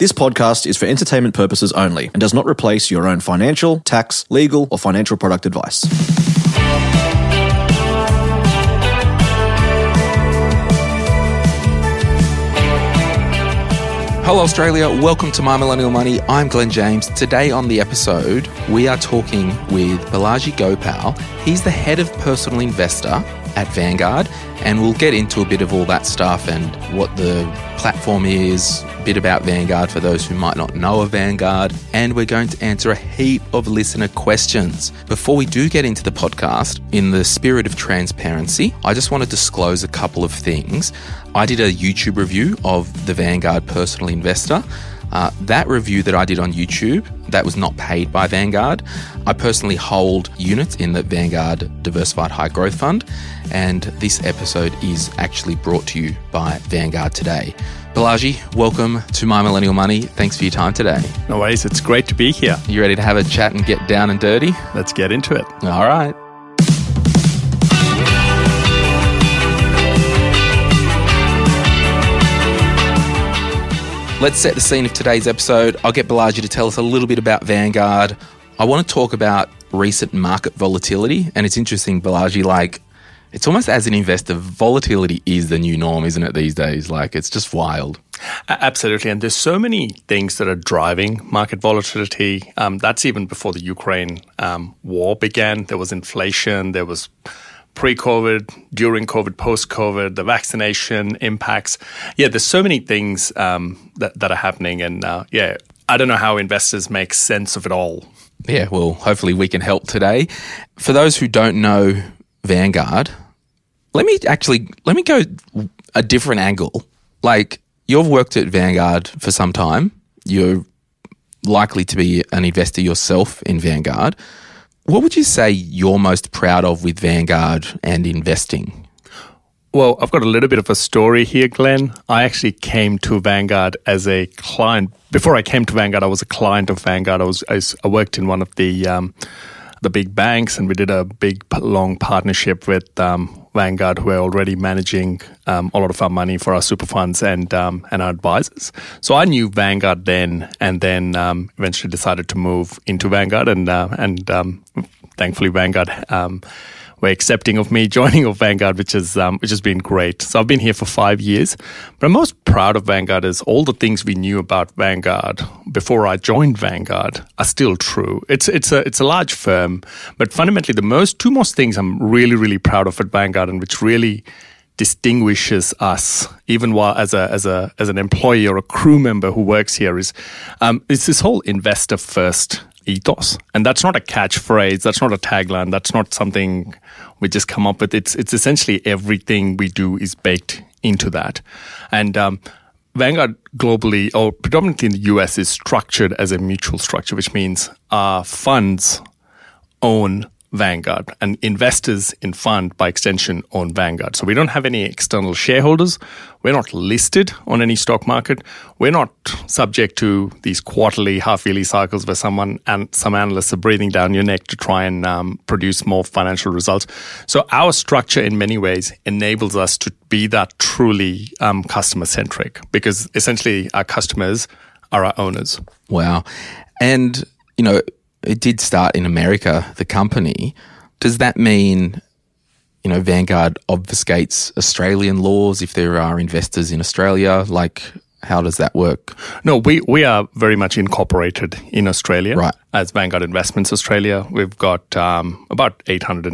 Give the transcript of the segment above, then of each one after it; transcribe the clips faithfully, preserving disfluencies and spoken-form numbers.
This podcast is for entertainment purposes only and does not replace your own financial, tax, legal, or financial product advice. Hello Australia, welcome to My Millennial Money. I'm Glenn James. Today on the episode, we are talking with Balaji Gopal. He's the head of personal investor at Vanguard, and we'll get into a bit of all that stuff and what the platform is, a bit about Vanguard for those who might not know of Vanguard, and we're going to answer a heap of listener questions. Before we do get into the podcast, in the spirit of transparency, I just want to disclose a couple of things. I did a YouTube review of the Vanguard Personal Investor. Uh, that review that I did on YouTube, that was not paid by Vanguard. I personally hold units in the Vanguard Diversified High Growth Fund, and this episode is actually brought to you by Vanguard today. Balaji, welcome to My Millennial Money. Thanks for your time today. No worries, it's great to be here. You ready to have a chat and get down and dirty? Let's get into it. All right. Let's set the scene of today's episode. I'll get Balaji to tell us a little bit about Vanguard. I want to talk about recent market volatility. And it's interesting, Balaji, like it's almost as an investor, volatility is the new norm, isn't it, these days? Like it's just wild. Absolutely. And there's so many things that are driving market volatility. Um, that's even before the Ukraine um, war began. There was inflation, there was pre-COVID, during COVID, post-COVID, the vaccination impacts. Yeah, there's so many things um, that, that are happening. And uh, yeah, I don't know how investors make sense of it all. Yeah, well, hopefully we can help today. For those who don't know Vanguard, let me actually, let me go a different angle. Like, you've worked at Vanguard for some time. You're likely to be an investor yourself in Vanguard. What would you say you're most proud of with Vanguard and investing? Well, I've got a little bit of a story here, Glenn. I actually came to Vanguard as a client. Before I came to Vanguard, I was a client of Vanguard. I was I, was, I worked in one of the um, the big banks, and we did a big long partnership with um, Vanguard, who are already managing um, a lot of our money for our super funds and um, and our advisors. So I knew Vanguard then, and then um, eventually decided to move into Vanguard, and uh, and um, thankfully Vanguard um, were accepting of me joining of Vanguard, which is um, which has been great. So I've been here for five years, but I'm most proud of Vanguard is all the things we knew about Vanguard before I joined Vanguard are still true. It's it's a it's a large firm, but fundamentally the most two most things I'm really really proud of at Vanguard, and which really distinguishes us, even while as a as a as an employee or a crew member who works here, is um, it's this whole investor first ethos. And that's not a catchphrase, that's not a tagline, that's not something we just come up with. It's it's essentially everything we do is baked into that. And um, Vanguard globally, or predominantly in the U S, is structured as a mutual structure, which means our funds own Vanguard, and investors in fund by extension own Vanguard. So we don't have any external shareholders. We're not listed on any stock market. We're not subject to these quarterly, half-yearly cycles where someone and some analysts are breathing down your neck to try and um, produce more financial results. So our structure in many ways enables us to be that truly um, customer-centric, because essentially our customers are our owners. Wow. And, you know, it did start in America, the company. Does that mean, you know, Vanguard obfuscates Australian laws if there are investors in Australia? Like, how does that work? No, we, we are very much incorporated in Australia. Right. As Vanguard Investments Australia, we've got um, about eight hundred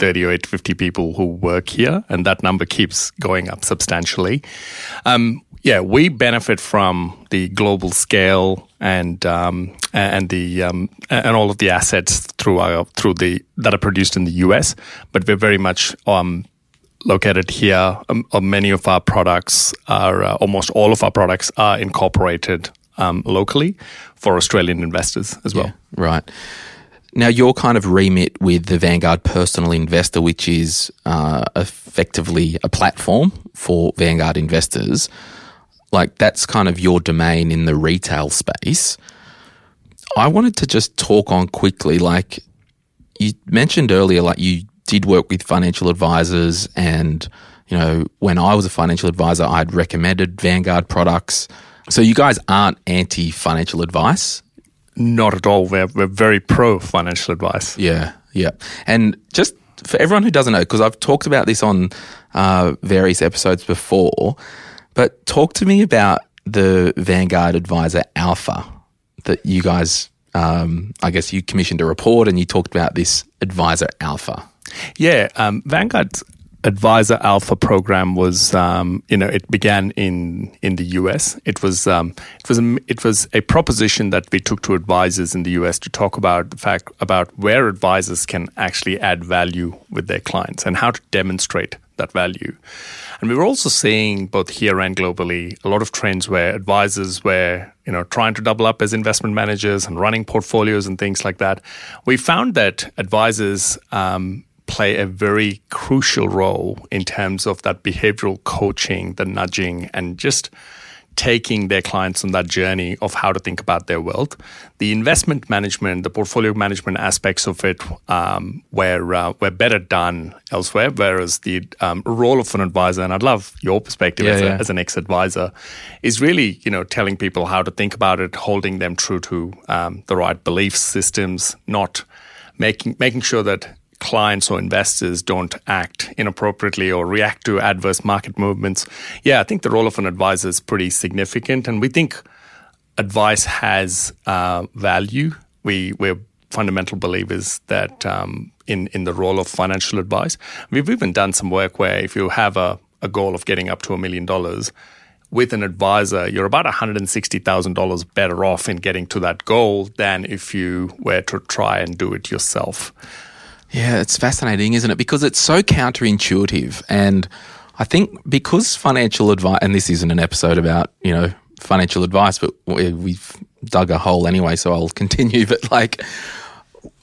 thirty or eight hundred fifty people who work here, and that number keeps going up substantially. Um, yeah, we benefit from the global scale and um, and the um, and all of the assets through our, through the that are produced in the U S, but we're very much um, look at it here, um, many of our products are, uh, almost all of our products are incorporated um, locally for Australian investors as well. Yeah, right. Now, your kind of remit with the Vanguard Personal Investor, which is uh, effectively a platform for Vanguard investors, like that's kind of your domain in the retail space. I wanted to just talk on quickly, like you mentioned earlier, like you did work with financial advisors and, you know, when I was a financial advisor, I'd recommended Vanguard products. So you guys aren't anti-financial advice? Not at all. We're we're very pro financial advice. Yeah, yeah. And just for everyone who doesn't know, because I've talked about this on uh, various episodes before, but talk to me about the Vanguard Advisor Alpha that you guys, um, I guess you commissioned a report and you talked about this Advisor Alpha. Yeah, um, Vanguard's Advisor Alpha program was, um, you know, it began in, in the U S. It was um, it was a, it was a proposition that we took to advisors in the U S to talk about the fact about where advisors can actually add value with their clients and how to demonstrate that value. And we were also seeing both here and globally a lot of trends where advisors were, you know, trying to double up as investment managers and running portfolios and things like that. We found that advisors Um, play a very crucial role in terms of that behavioral coaching, the nudging, and just taking their clients on that journey of how to think about their wealth. The investment management, the portfolio management aspects of it um, were, uh, were better done elsewhere, whereas the um, role of an advisor, and I'd love your perspective yeah, as, yeah. A, as an ex-advisor, is really, you know, telling people how to think about it, holding them true to um, the right belief systems, not making making sure that clients or investors don't act inappropriately or react to adverse market movements. Yeah, I think the role of an advisor is pretty significant, and we think advice has uh, value. We we're fundamental believers that um, in in the role of financial advice. We've even done some work where if you have a, a goal of getting up to a million dollars with an advisor, you're about one hundred sixty thousand dollars better off in getting to that goal than if you were to try and do it yourself. Yeah, it's fascinating, isn't it? Because it's so counterintuitive. And I think because financial advice, and this isn't an episode about, you know, financial advice, but we've dug a hole anyway, so I'll continue. But like,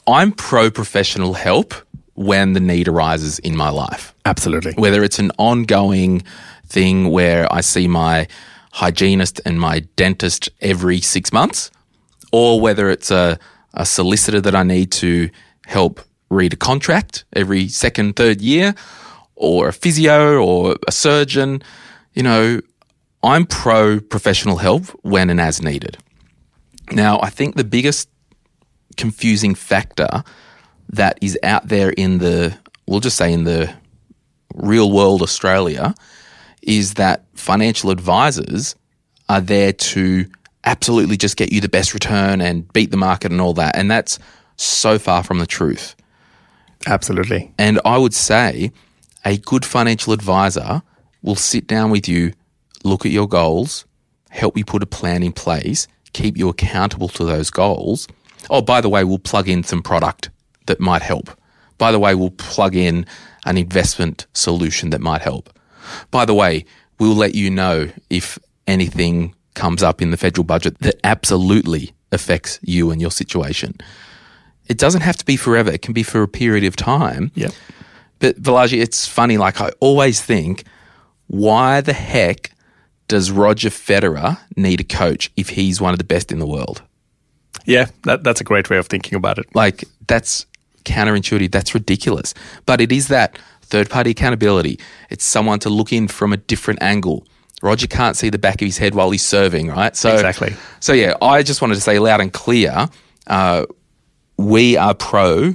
I'm pro-professional help when the need arises in my life. Absolutely. Whether it's an ongoing thing where I see my hygienist and my dentist every six months, or whether it's a, a solicitor that I need to help read a contract every second, third year, or a physio or a surgeon. You know, I'm pro-professional help when and as needed. Now, I think the biggest confusing factor that is out there in the, we'll just say in the real world Australia, is that financial advisors are there to absolutely just get you the best return and beat the market and all that. And that's so far from the truth. Absolutely. And I would say a good financial advisor will sit down with you, look at your goals, help you put a plan in place, keep you accountable to those goals. Oh, by the way, we'll plug in some product that might help. By the way, we'll plug in an investment solution that might help. By the way, we'll let you know if anything comes up in the federal budget that absolutely affects you and your situation. It doesn't have to be forever. It can be for a period of time. Yeah. But Balaji, it's funny. Like I always think, why the heck does Roger Federer need a coach if he's one of the best in the world? Yeah, that, that's a great way of thinking about it. Like that's counterintuitive. That's ridiculous. But it is that third-party accountability. It's someone to look in from a different angle. Roger can't see the back of his head while he's serving, right? So, exactly. So, yeah, I just wanted to say loud and clear, uh, we are pro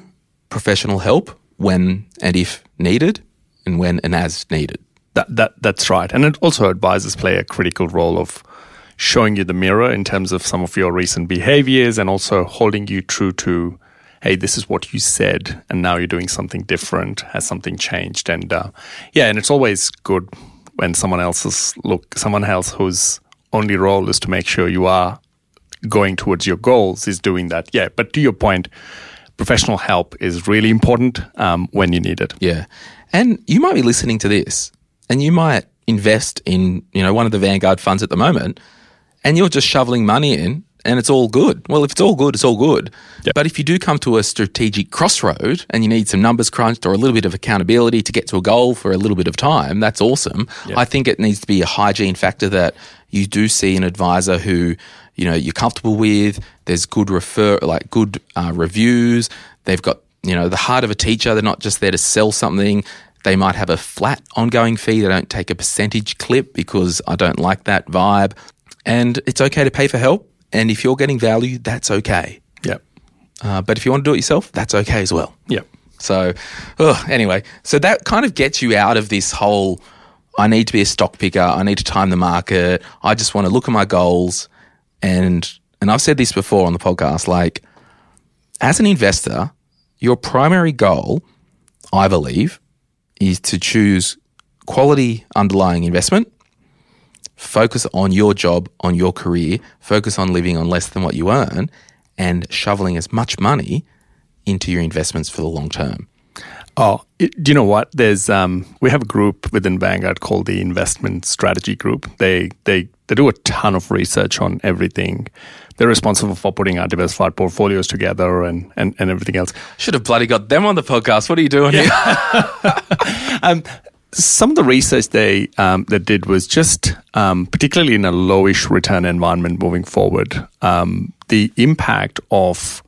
professional help when and if needed and when and as needed. That, that That's right. And it also advisors play a critical role of showing you the mirror in terms of some of your recent behaviors and also holding you true to, hey, this is what you said and now you're doing something different. Has something changed? And uh, yeah, and it's always good when someone else's look, someone else whose only role is to make sure you are going towards your goals is doing that. Yeah. But to your point, professional help is really important um, when you need it. Yeah. And you might be listening to this and you might invest in, you know, one of the Vanguard funds at the moment and you're just shoveling money in and it's all good. Well, if it's all good, it's all good. Yep. But if you do come to a strategic crossroad and you need some numbers crunched or a little bit of accountability to get to a goal for a little bit of time, that's awesome. Yep. I think it needs to be a hygiene factor that you do see an advisor who, you know, you're comfortable with. There's good refer, like good uh, reviews. They've got, you know, the heart of a teacher. They're not just there to sell something. They might have a flat ongoing fee. They don't take a percentage clip because I don't like that vibe. And it's okay to pay for help. And if you're getting value, that's okay. Yep. Uh, but if you want to do it yourself, that's okay as well. Yep. So, ugh, anyway, so that kind of gets you out of this whole, I need to be a stock picker. I need to time the market. I just want to look at my goals. And and I've said this before on the podcast, like as an investor, your primary goal, I believe, is to choose quality underlying investment, focus on your job, on your career, focus on living on less than what you earn and shoveling as much money into your investments for the long term. Oh, it, do you know what? There's um, we have a group within Vanguard called the Investment Strategy Group. They they they do a ton of research on everything. They're responsible for putting our diversified portfolios together and and, and everything else. Should have bloody got them on the podcast. What are you doing yeah. here? um, some of the research they um, they did was just um, particularly in a lowish return environment moving forward, um, the impact of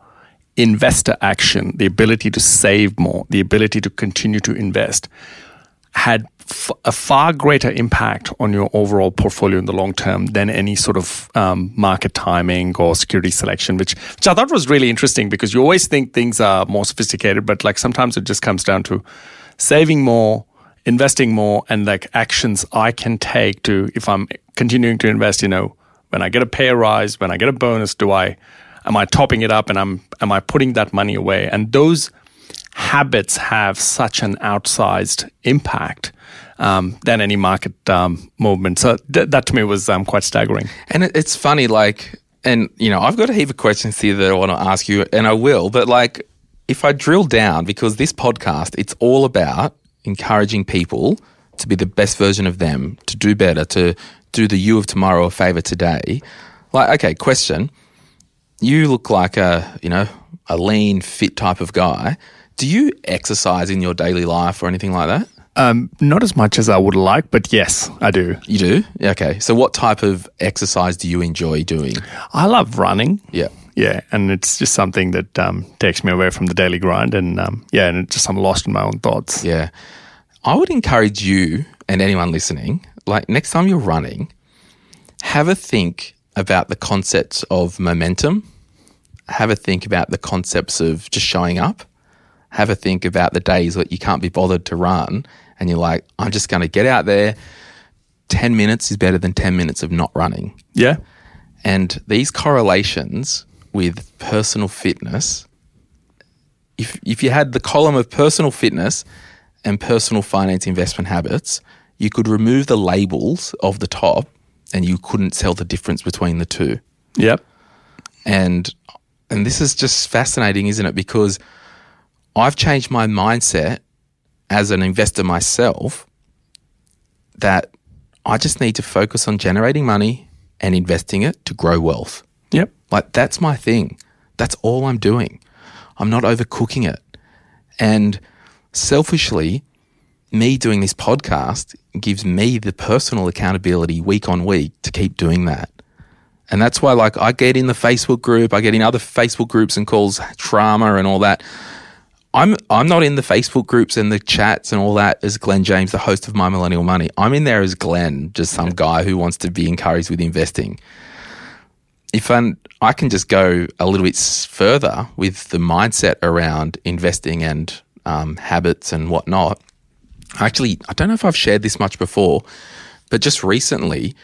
investor action, the ability to save more, the ability to continue to invest, had f- a far greater impact on your overall portfolio in the long term than any sort of um, market timing or security selection, which, which I thought was really interesting because you always think things are more sophisticated, but like sometimes it just comes down to saving more, investing more, and like actions I can take to, if I'm continuing to invest, you know, when I get a pay rise, when I get a bonus, do I... am I topping it up and I'm, am I putting that money away? And those habits have such an outsized impact um, than any market um, movement. So th- that to me was um, quite staggering. And it's funny, like, and, you know, I've got a heap of questions here that I want to ask you, and I will, but like, if I drill down, because this podcast, it's all about encouraging people to be the best version of them, to do better, to do the you of tomorrow a favor today. Like, okay, question. You look like a, you know, a lean, fit type of guy. Do you exercise in your daily life or anything like that? Um, not as much as I would like, but yes, I do. You do? Okay. So, what type of exercise do you enjoy doing? I love running. Yeah. Yeah. And it's just something that um, takes me away from the daily grind. And um, yeah, and it's just I'm lost in my own thoughts. Yeah. I would encourage you and anyone listening, like next time you're running, have a think about the concepts of momentum. Have a think about the concepts of just showing up. Have a think about the days that you can't be bothered to run and you're like, I'm just going to get out there. ten minutes is better than ten minutes of not running. Yeah. And these correlations with personal fitness, if if you had the column of personal fitness and personal finance investment habits, you could remove the labels of the top and you couldn't tell the difference between the two. Yep. And and this is just fascinating, isn't it? Because I've changed my mindset as an investor myself that I just need to focus on generating money and investing it to grow wealth. Yep. Like that's my thing. That's all I'm doing. I'm not overcooking it. And selfishly, me doing this podcast gives me the personal accountability week on week to keep doing that. And that's why, like, I get in the Facebook group, I get in other Facebook groups and calls trauma and all that. I'm I'm not in the Facebook groups and the chats and all that as Glenn James, the host of My Millennial Money. I'm in there as Glenn, just some guy who wants to be encouraged with investing. If I'm, I can just go a little bit further with the mindset around investing and um, habits and whatnot. Actually, I don't know if I've shared this much before, but just recently,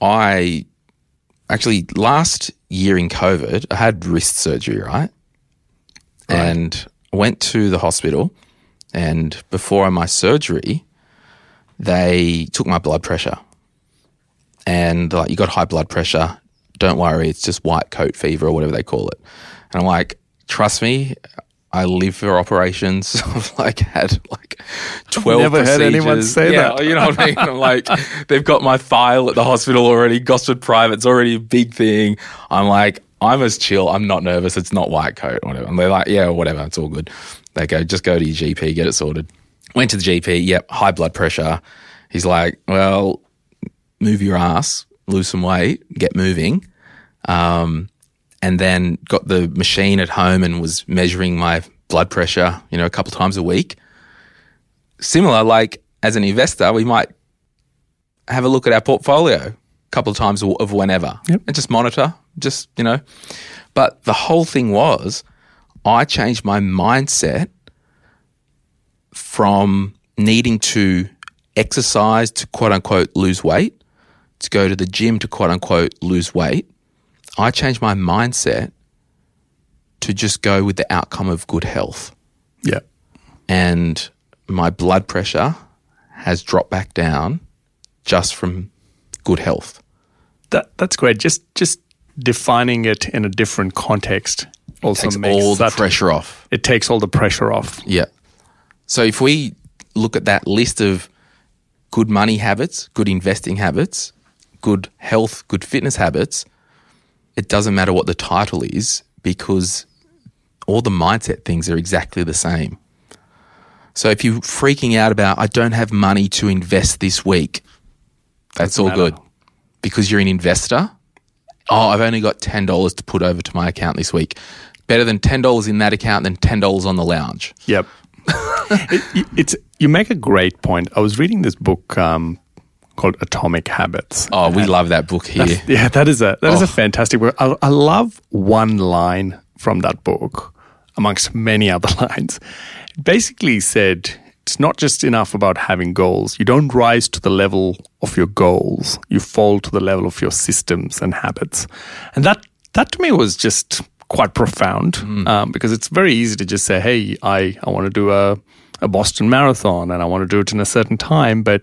I actually last year in COVID, I had wrist surgery, right? right? And went to the hospital and before my surgery, they took my blood pressure and like, you got high blood pressure. Don't worry. It's just white coat fever or whatever they call it. And I'm like, trust me, I live for operations. I've like had like twelve I've never procedures. Heard anyone say yeah, that. You know what I mean? I'm like, they've got my file at the hospital already. Gosford Private's already a big thing. I'm like, I'm as chill. I'm not nervous. It's not white coat or whatever. And they're like, yeah, whatever. It's all good. They go, just go to your G P, get it sorted. Went to the G P. Yep, high blood pressure. He's like, well, move your ass, lose some weight, get moving. Um, and then got the machine at home and was measuring my blood pressure, you know, a couple times a week. Similar, like as an investor, we might have a look at our portfolio a couple of times of whenever yep. and just monitor, just, you know. But the whole thing was I changed my mindset from needing to exercise to quote-unquote lose weight, to go to the gym to quote-unquote lose weight. I changed my mindset to just go with the outcome of good health. Yeah. And my blood pressure has dropped back down just from good health. That That's great. Just just defining it in a different context also takes makes all the that, pressure off. It takes all the pressure off. Yeah. So if we look at that list of good money habits, good investing habits, good health, good fitness habits, it doesn't matter what the title is because all the mindset things are exactly the same. So if you're freaking out about, I don't have money to invest this week, that's all good because you're an investor. Oh, I've only got ten dollars to put over to my account this week. Better than ten dollars in that account than ten dollars on the lounge. Yep. it, it's you make a great point. I was reading this book um called Atomic Habits. Oh, we and love that book here. Yeah, that is a that oh. is a fantastic book. I, I love one line from that book, amongst many other lines. It basically said, it's not just enough about having goals. You don't rise to the level of your goals. You fall to the level of your systems and habits. And that, that to me was just quite profound mm. um, because it's very easy to just say, hey, I, I want to do a, a Boston Marathon and I want to do it in a certain time, but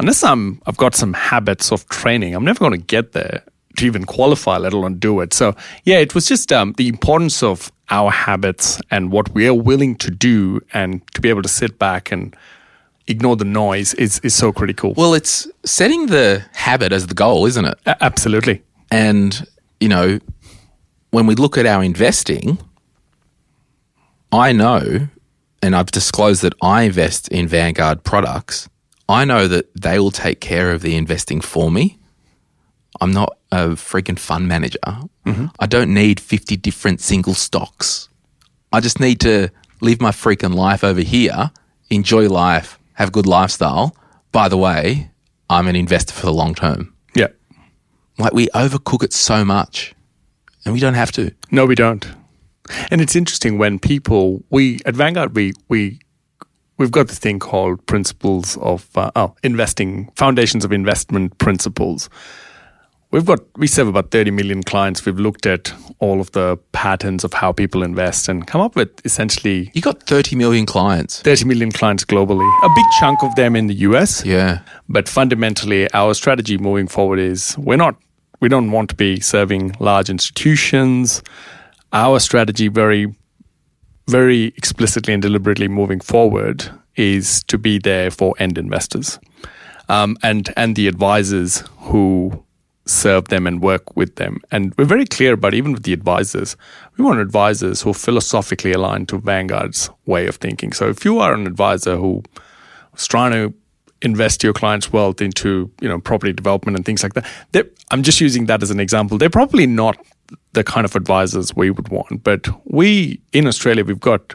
unless I'm, I've got some habits of training, I'm never going to get there to even qualify, let alone do it. So, yeah, it was just um, the importance of our habits and what we are willing to do and to be able to sit back and ignore the noise is, is so critical. Well, it's setting the habit as the goal, isn't it? A- absolutely. And, you know, when we look at our investing, I know, and I've disclosed that I invest in Vanguard products. I know that they will take care of the investing for me. I'm not a freaking fund manager. Mm-hmm. I don't need fifty different single stocks. I just need to live my freaking life over here, enjoy life, have a good lifestyle. By the way, I'm an investor for the long term. Yeah. Like we overcook it so much. And we don't have to. No, we don't. And it's interesting when people, we at Vanguard, we, we, we've got this thing called principles of, uh, oh, investing, foundations of investment principles. We've got, we serve about thirty million clients. We've looked at all of the patterns of how people invest and come up with essentially. You got thirty million clients. thirty million clients globally. A big chunk of them in the U S. Yeah. But fundamentally, our strategy moving forward is we're not We don't want to be serving large institutions. Our strategy very, very explicitly and deliberately moving forward is to be there for end investors um, and, and the advisors who serve them and work with them. And we're very clear about even with the advisors, we want advisors who are philosophically aligned to Vanguard's way of thinking. So if you are an advisor who is trying to invest your client's wealth into, you know, property development and things like that. They're, I'm just using that as an example. They're probably not the kind of advisors we would want. But we, in Australia, we've got,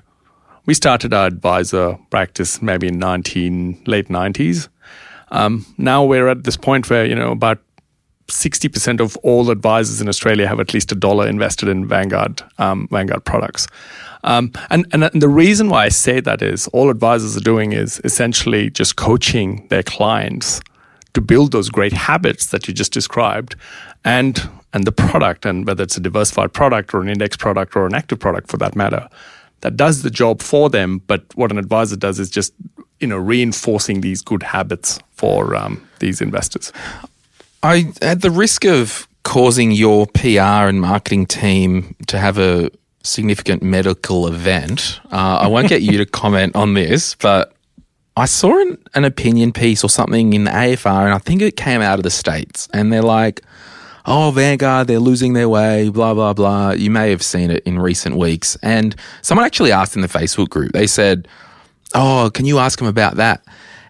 we started our advisor practice maybe in nineteen, late nineties. Um, now we're at this point where, you know, about sixty percent of all advisors in Australia have at least a dollar invested in Vanguard, um, Vanguard products. Um, and, and the reason why I say that is all advisors are doing is essentially just coaching their clients to build those great habits that you just described and, and the product, and whether it's a diversified product or an index product or an active product for that matter, that does the job for them. But what an advisor does is just, you know, reinforcing these good habits for um, these investors. I, at the risk of causing your P R and marketing team to have a significant medical event. Uh, I won't get you to comment on this, but I saw an, an opinion piece or something in the A F R, and I think it came out of the States, and they're like, oh, Vanguard, they're losing their way, blah, blah, blah. You may have seen it in recent weeks. And someone actually asked in the Facebook group, they said, oh, can you ask them about that?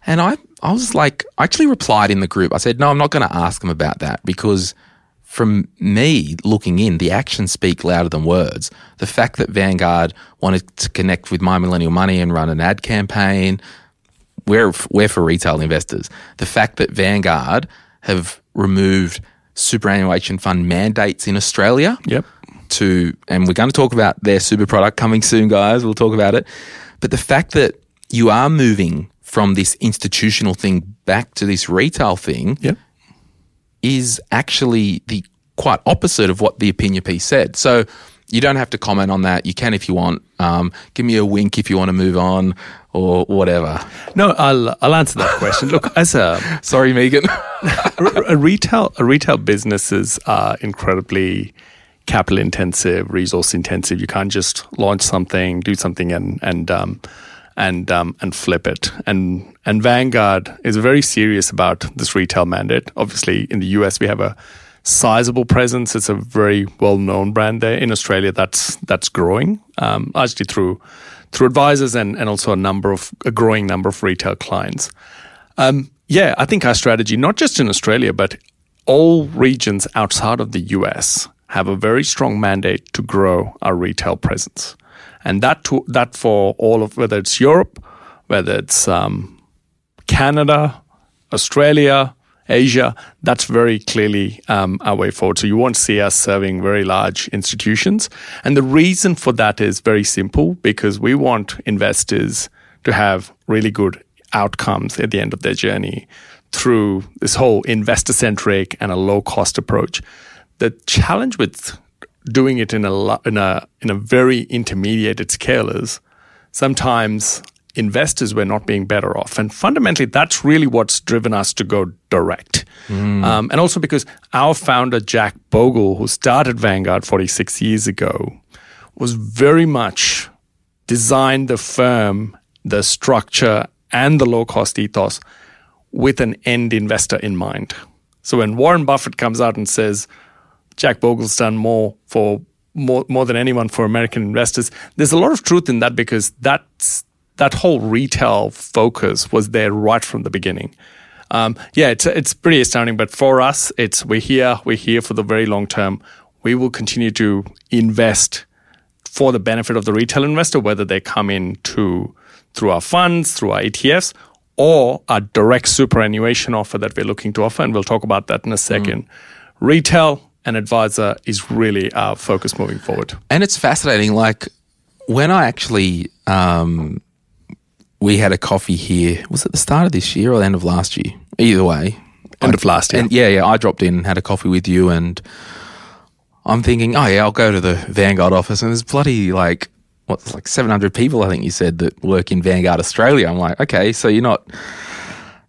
And I, I was like, I actually replied in the group. I said, no, I'm not going to ask them about that, because from me looking in, the actions speak louder than words. The fact that Vanguard wanted to connect with My Millennial Money and run an ad campaign, we're, we're for retail investors. The fact that Vanguard have removed superannuation fund mandates in Australia. Yep. To, and we're going to talk about their super product coming soon, guys. We'll talk about it. But the fact that you are moving from this institutional thing back to this retail thing, yep, is actually the quite opposite of what the opinion piece said. So you don't have to comment on that. You can if you want. Um, give me a wink if you want to move on or whatever. No, I'll I'll answer that question. Look, as a sorry, Megan, a retail a retail businesses are incredibly capital intensive, resource intensive. You can't just launch something, do something, and and um, and um, and flip it. And and Vanguard is very serious about this retail mandate. Obviously, in the U S, we have a sizable presence. It's a very well-known brand there. In Australia, that's that's growing, um, largely through through advisors and, and also a number of a growing number of retail clients. Um, yeah, I think our strategy, not just in Australia, but all regions outside of the U S, have a very strong mandate to grow our retail presence, and that to, that for all of whether it's Europe, whether it's um, Canada, Australia, Asia, that's very clearly um, our way forward. So you won't see us serving very large institutions. And the reason for that is very simple, because we want investors to have really good outcomes at the end of their journey through this whole investor-centric and a low-cost approach. The challenge with doing it in a, in a, in a very intermediated scale is sometimes investors were not being better off. And fundamentally, that's really what's driven us to go direct. Mm. Um, and also because our founder, Jack Bogle, who started Vanguard forty-six years ago, was very much designed the firm, the structure, and the low-cost ethos with an end investor in mind. So when Warren Buffett comes out and says, Jack Bogle's done more for more, more than anyone for American investors, there's a lot of truth in that, because that's that whole retail focus was there right from the beginning. Um, yeah, it's it's pretty astounding. But for us, it's we're here. We're here for the very long term. We will continue to invest for the benefit of the retail investor, whether they come in to, through our funds, through our E T Fs, or our direct superannuation offer that we're looking to offer. And we'll talk about that in a second. Mm. Retail and advisor is really our focus moving forward. And it's fascinating. Like when I actually... Um we had a coffee here, was it the start of this year or the end of last year? Either way. End I, of last year. And yeah, yeah. I dropped in and had a coffee with you, and I'm thinking, oh yeah, I'll go to the Vanguard office, and there's bloody like, what's like seven hundred people, I think you said, that work in Vanguard Australia. I'm like, okay, so you're not,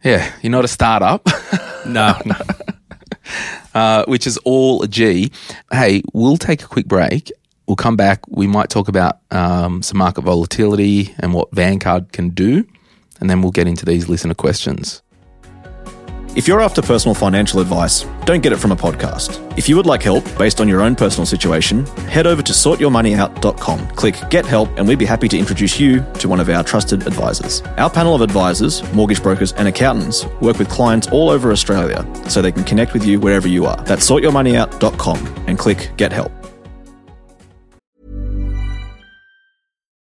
yeah, you're not a startup. No, no. uh, which is all a G. Hey, we'll take a quick break. We'll come back. We might talk about um, some market volatility and what Vanguard can do, and then we'll get into these listener questions. If you're after personal financial advice, don't get it from a podcast. If you would like help based on your own personal situation, head over to sort your money out dot com, click Get Help, and we'd be happy to introduce you to one of our trusted advisors. Our panel of advisors, mortgage brokers, and accountants work with clients all over Australia, so they can connect with you wherever you are. That's sort your money out dot com and click Get Help.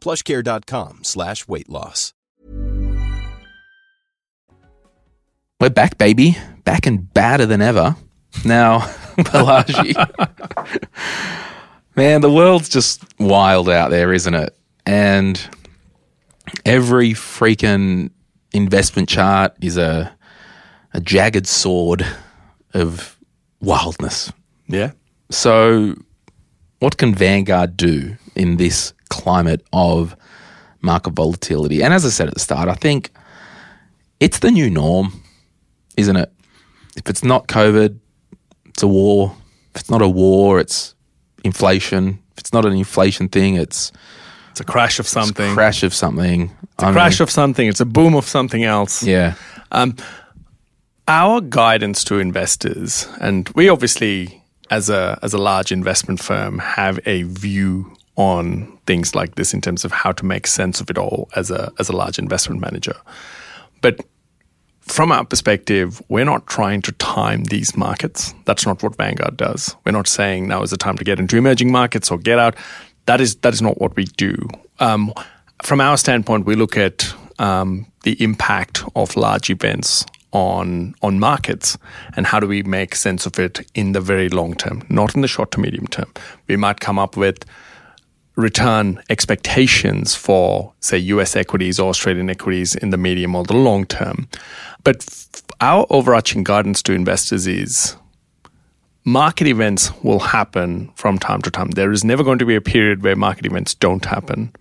PlushCare.com slash weight loss. We're back, baby. Back and badder than ever. Now, Balaji. Man, the world's just wild out there, isn't it? And every freaking investment chart is a a jagged sword of wildness. Yeah. So what can Vanguard do in this climate of market volatility? And as I said at the start, I think it's the new norm, isn't it? If it's not COVID, it's a war. If it's not a war, it's inflation. If it's not an inflation thing, it's... It's a crash of something. It's a crash of something. It's a I crash mean, of something. It's a boom of something else. Yeah. Um, our guidance to investors, and we obviously, as a as a large investment firm, have a view on things like this in terms of how to make sense of it all as a as a large investment manager. But... From our perspective, we're not trying to time these markets. That's not what Vanguard does. We're not saying now is the time to get into emerging markets or get out. That is that is not what we do. Um, from our standpoint, we look at um, the impact of large events on on markets and how do we make sense of it in the very long term, not in the short to medium term. We might come up with return expectations for, say, U S equities or Australian equities in the medium or the long term. But f- our overarching guidance to investors is market events will happen from time to time. There is never going to be a period where market events don't happen.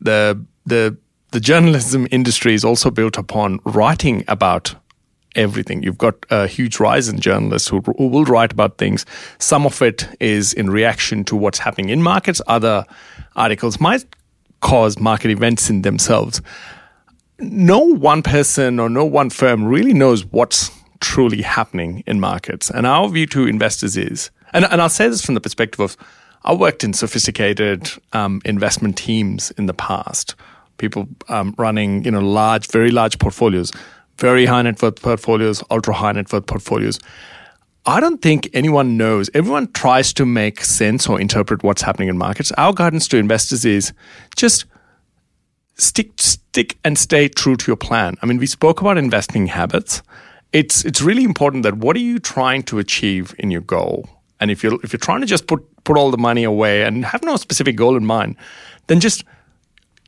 The, the, the journalism industry is also built upon writing about everything. You've got a huge rise in journalists who, who will write about things. Some of it is in reaction to what's happening in markets. Other articles might cause market events in themselves. No one person or no one firm really knows what's truly happening in markets. And our view to investors is, and, and I'll say this from the perspective of, I worked in sophisticated um, investment teams in the past, people um, running, you know, large, very large portfolios. Very high net worth portfolios, ultra high net worth portfolios. I don't think anyone knows. Everyone tries to make sense or interpret what's happening in markets. Our guidance to investors is just stick, stick and stay true to your plan. I mean, we spoke about investing habits. It's it's really important that what are you trying to achieve in your goal? And if you're if you're trying to just put put all the money away and have no specific goal in mind, then just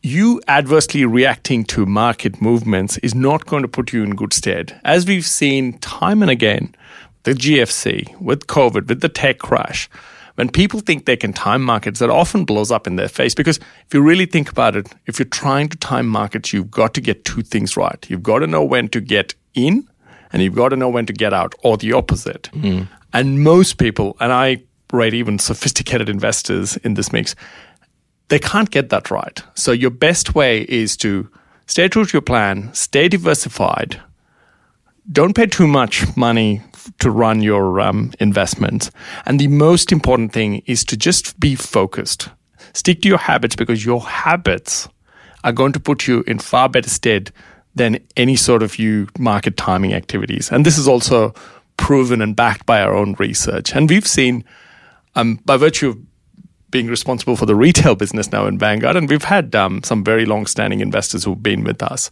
you adversely reacting to market movements is not going to put you in good stead. As we've seen time and again, the G F C, with COVID, with the tech crash, when people think they can time markets, that often blows up in their face. Because if you really think about it, if you're trying to time markets, you've got to get two things right. You've got to know when to get in and you've got to know when to get out, or the opposite. Mm. And most people, and I rate even sophisticated investors in this mix, they can't get that right. So your best way is to stay true to your plan, stay diversified, don't pay too much money to run your um, investments. And the most important thing is to just be focused. Stick to your habits, because your habits are going to put you in far better stead than any sort of you market timing activities. And this is also proven and backed by our own research. And we've seen, um, by virtue of being responsible for the retail business now in Vanguard, and we've had um, some very long-standing investors who've been with us.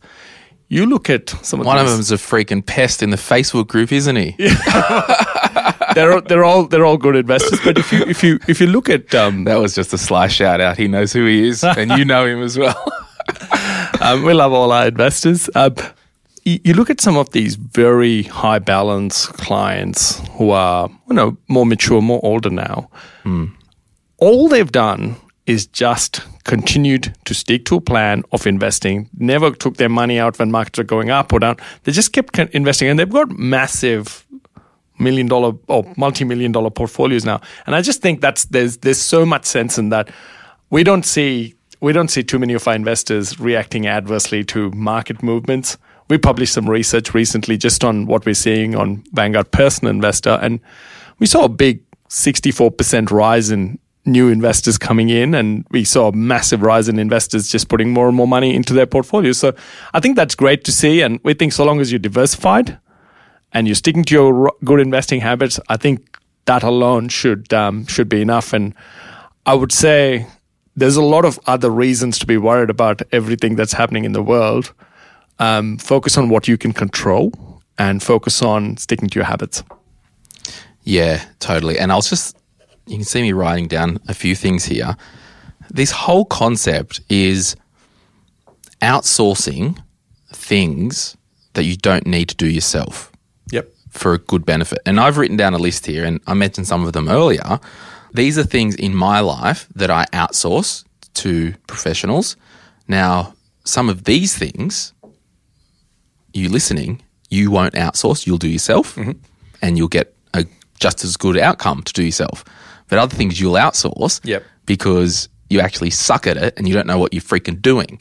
You look at some of One these, of them's a freaking pest in the Facebook group, isn't he? Yeah. they're they're all they're all good investors. But if you if you if you look at um, that was just a sly shout out. He knows who he is, and you know him as well. um, we love all our investors. Uh, you, you look at some of these very high balance clients who are, you know, more mature, more older now. Mm. All they've done is just continued to stick to a plan of investing, never took their money out when markets are going up or down. They just kept investing, and they've got massive million-dollar or multi-million-dollar portfolios now. And I just think that's there's there's so much sense in that. We don't see we don't see too many of our investors reacting adversely to market movements. we published some research recently just on what we're seeing on Vanguard Personal Investor, and we saw a big sixty-four percent rise in new investors coming in, and we saw a massive rise in investors just putting more and more money into their portfolios. So I think that's great to see, and we think so long as you're diversified and you're sticking to your good investing habits, I think that alone should um, should be enough. And I would say there's a lot of other reasons to be worried about everything that's happening in the world. Um, focus on what you can control and focus on sticking to your habits. Yeah, totally. And I'll just... You can see me writing down a few things here. This whole concept is outsourcing things that you don't need to do yourself. Yep. For a good benefit. And I've written down a list here, and I mentioned some of them earlier. These are things in my life that I outsource to professionals. Now, some of these things, you listening, you won't outsource, you'll do yourself, mm-hmm. and you'll get a just as good outcome to do yourself. But other things you'll outsource yep. because you actually suck at it and you don't know what you're freaking doing.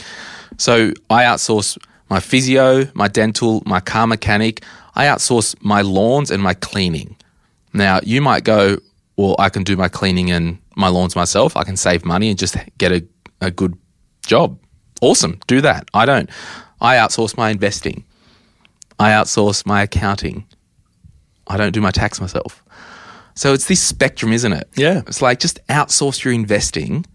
So I outsource my physio, my dental, my car mechanic. I outsource my lawns and my cleaning. Now, you might go, well, I can do my cleaning and my lawns myself. I can save money and just get a, a good job. Awesome. Do that. I don't. I outsource my investing. I outsource my accounting. I don't do my tax myself. So it's this spectrum, isn't it? Yeah. It's like just outsource your investing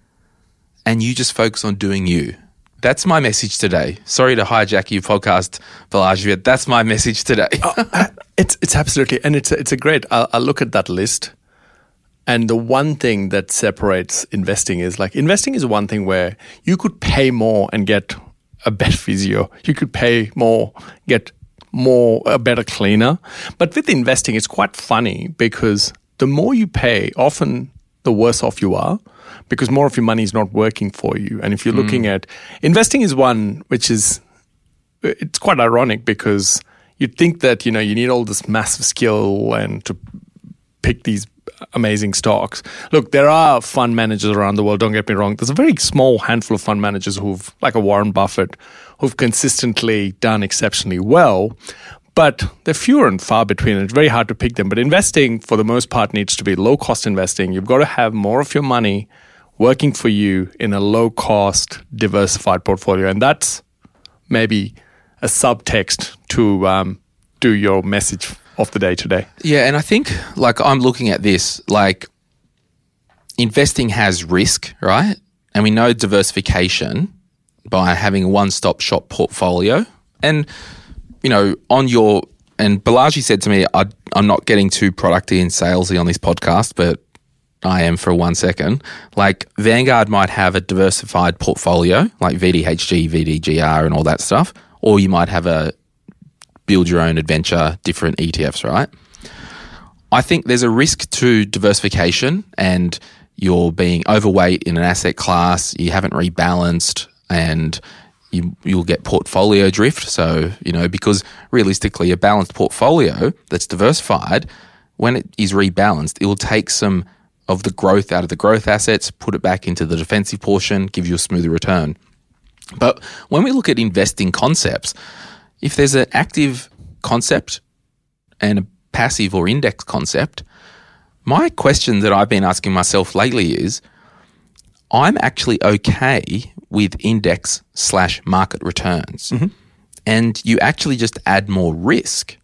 and you just focus on doing you. That's my message today. Sorry to hijack your podcast, Balaji, but that's my message today. oh, it's it's absolutely, and it's, it's a great, I, I look at that list and the one thing that separates investing is like, investing is one thing where you could pay more and get a better physio. You could pay more, get more, a better cleaner. But with investing, it's quite funny because the more you pay, often the worse off you are because more of your money is not working for you. And if you're mm. looking at investing is one, which is, it's quite ironic because you'd think that, you know, you need all this massive skill and to pick these amazing stocks. Look, there are fund managers around the world, don't get me wrong. There's a very small handful of fund managers who've, like a Warren Buffett, who've consistently done exceptionally well, but they're fewer and far between. It's very hard to pick them. But investing, for the most part, needs to be low-cost investing. You've got to have more of your money working for you in a low-cost, diversified portfolio. And that's maybe a subtext to um, do your message of the day today. Yeah, and I think, like, I'm looking at this, like, investing has risk, right? And we know diversification by having a one-stop shop portfolio. And, you know, on your... And Balaji said to me, I, I'm not getting too producty and salesy on this podcast, but I am for one second. Like, Vanguard might have a diversified portfolio, like V D H G, V D G R and all that stuff. Or you might have a build your own adventure, different E T Fs, right? I think there's a risk to diversification and you're being overweight in an asset class, you haven't rebalanced and you, you'll get portfolio drift. So, you know, because realistically a balanced portfolio that's diversified, when it is rebalanced, it will take some of the growth out of the growth assets, put it back into the defensive portion, give you a smoother return. But when we look at investing concepts, if there's an active concept and a passive or index concept, my question that I've been asking myself lately is, I'm actually okay with index slash market returns. Mm-hmm. And you actually just add more risk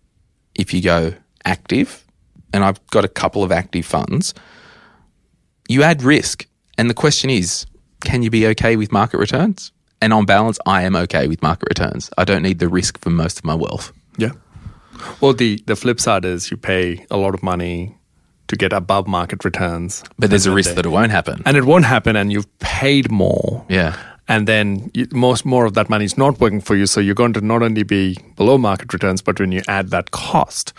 if you go active. And I've got a couple of active funds. You add risk. And the question is, can you be okay with market returns? And on balance, I am okay with market returns. I don't need the risk for most of my wealth. Yeah. Well, the, the flip side is you pay a lot of money to get above market returns. But there's a risk that it won't happen. And it won't happen and you've paid more. Yeah. And then you, most more of that money is not working for you. So you're going to not only be below market returns, but when you add that cost,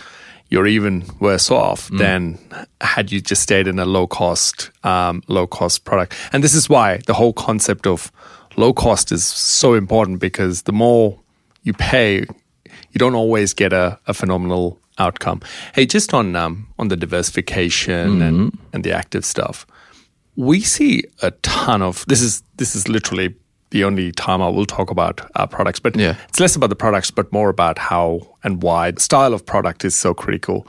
you're even worse off mm. than had you just stayed in a low-cost, um, low-cost product. And this is why the whole concept of low cost is so important because the more you pay, you don't always get a, a phenomenal outcome. Hey, just on um, on the diversification mm-hmm. and, and the active stuff, we see a ton of this is this is literally the only time I will talk about our products. But yeah. it's less about the products, but more about how and why the style of product is so critical.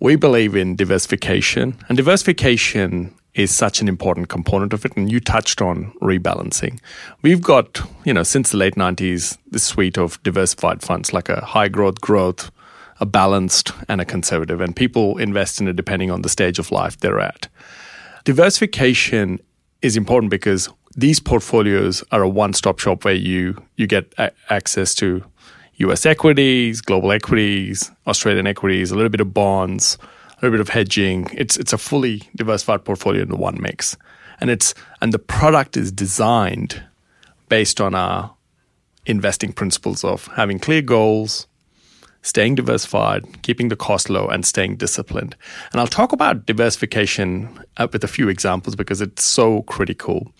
We believe in diversification, and diversification is such an important component of it. And you touched on rebalancing. We've got, you know, since the late nineties, this suite of diversified funds, like a high growth growth, a balanced and a conservative. And people invest in it depending on the stage of life they're at. Diversification is important because these portfolios are a one-stop shop where you, you get a- access to U S equities, global equities, Australian equities, a little bit of bonds, a little bit of hedging. It's it's a fully diversified portfolio in one mix. And it's and the product is designed based on our investing principles of having clear goals, staying diversified, keeping the cost low, and staying disciplined. And I'll talk about diversification with a few examples because it's so critical.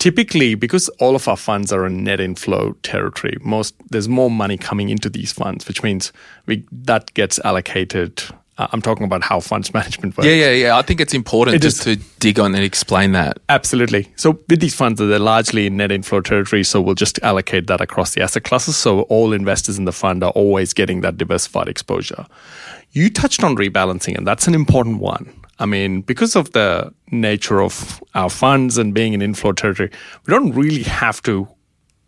Typically, because all of our funds are in net inflow territory, most there's more money coming into these funds, which means we that gets allocated. Uh, I'm talking about how funds management works. Yeah, yeah, yeah. I think it's important it just is, to dig on and explain that. Absolutely. So with these funds, they're largely in net inflow territory, so we'll just allocate that across the asset classes. So all investors in the fund are always getting that diversified exposure. You touched on rebalancing, and that's an important one. I mean, because of the nature of our funds and being in inflow territory, we don't really have to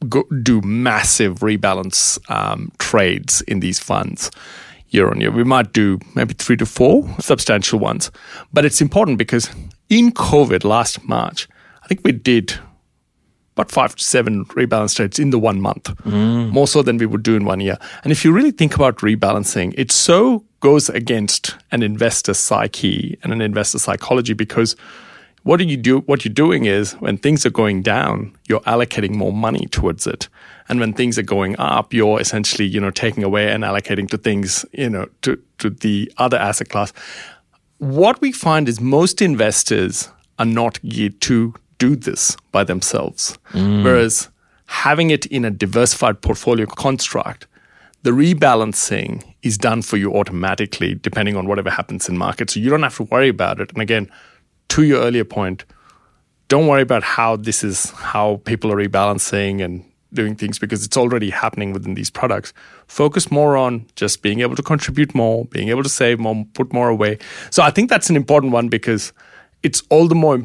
go do massive rebalance um, trades in these funds year on year. We might do maybe three to four substantial ones. But it's important because in COVID last March, I think we did about five to seven rebalance trades in the one month, mm. more so than we would do in one year. And if you really think about rebalancing, it so goes against an investor psyche and an investor psychology because what, do you do, what you're doing is when things are going down, you're allocating more money towards it. And when things are going up, you're essentially, you know, taking away and allocating to things, you know, to, to the other asset class. What we find is most investors are not geared to do this by themselves. Mm. Whereas having it in a diversified portfolio construct, the rebalancing is done for you automatically depending on whatever happens in markets. So you don't have to worry about it. And again, to your earlier point, don't worry about how this is, how people are rebalancing and doing things because it's already happening within these products. Focus more on just being able to contribute more, being able to save more, put more away. So I think that's an important one because it's all the more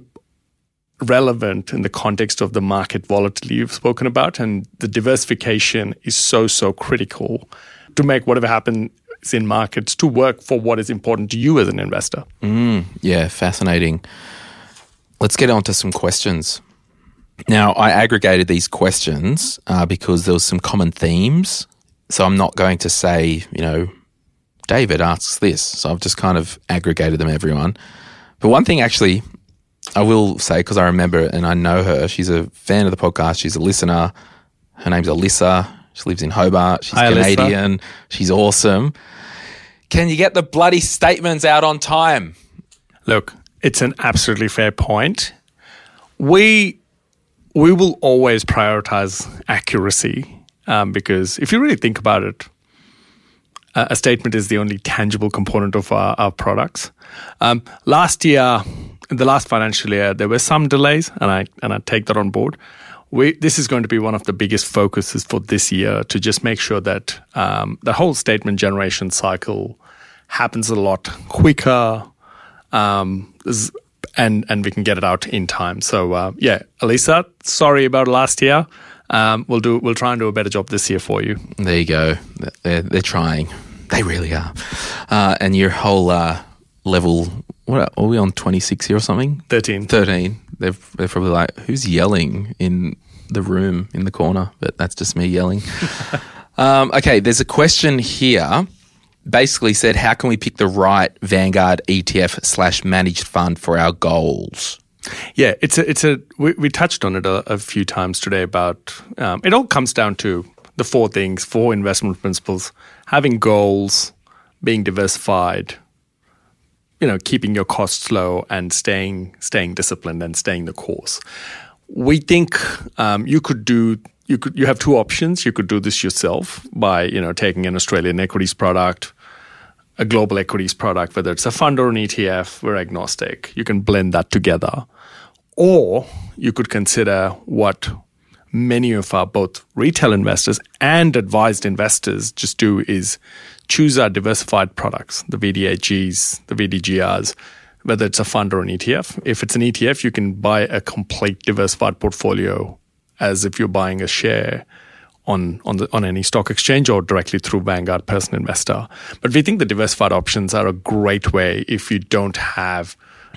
relevant in the context of the market volatility you've spoken about, and the diversification is so, so critical to make whatever happens in markets to work for what is important to you as an investor. Mm, yeah, fascinating. Let's get on to some questions. Now, I aggregated these questions uh, because there was some common themes. So I'm not going to say, you know, David asks this. So I've just kind of aggregated them, everyone. But one thing actually I will say, because I remember and I know her, she's a fan of the podcast, she's a listener. Her name's Alyssa. She lives in Hobart. She's Hi, Canadian. Alyssa. She's awesome. Can you get the bloody statements out on time? Look, it's an absolutely fair point. We we will always prioritize accuracy um, because if you really think about it, a, a statement is the only tangible component of our, our products. Um, last year, in the last financial year, there were some delays, and I and I take that on board. We, this is going to be one of the biggest focuses for this year to just make sure that um, the whole statement generation cycle happens a lot quicker um, and, and we can get it out in time. So, uh, yeah, Alyssa, sorry about last year. Um, we'll do. We'll try and do a better job this year for you. There you go. They're, they're trying. They really are. Uh, and your whole uh, level, what are, are we on twenty-six here or something? thirteen thirteen They're, they're probably like, who's yelling in the room in the corner? But that's just me yelling. um, okay, there's a question here. Basically said, how can we pick the right Vanguard E T F slash managed fund for our goals? Yeah, it's a, it's a. We, we touched on it a, a few times today about um, it all comes down to the four things, four investment principles: having goals, being diversified, you know, keeping your costs low and staying staying disciplined and staying the course. We think um, you could do you could you have two options. You could do this yourself by, you know, taking an Australian equities product, a global equities product, whether it's a fund or an E T F, we're agnostic. You can blend that together. Or you could consider what many of our both retail investors and advised investors just do is choose our diversified products, the V D H Gs, the V D G Rs, whether it's a fund or an E T F. If it's an E T F, you can buy a complete diversified portfolio as if you're buying a share on on, the, on any stock exchange or directly through Vanguard Personal Investor. But we think the diversified options are a great way if you don't have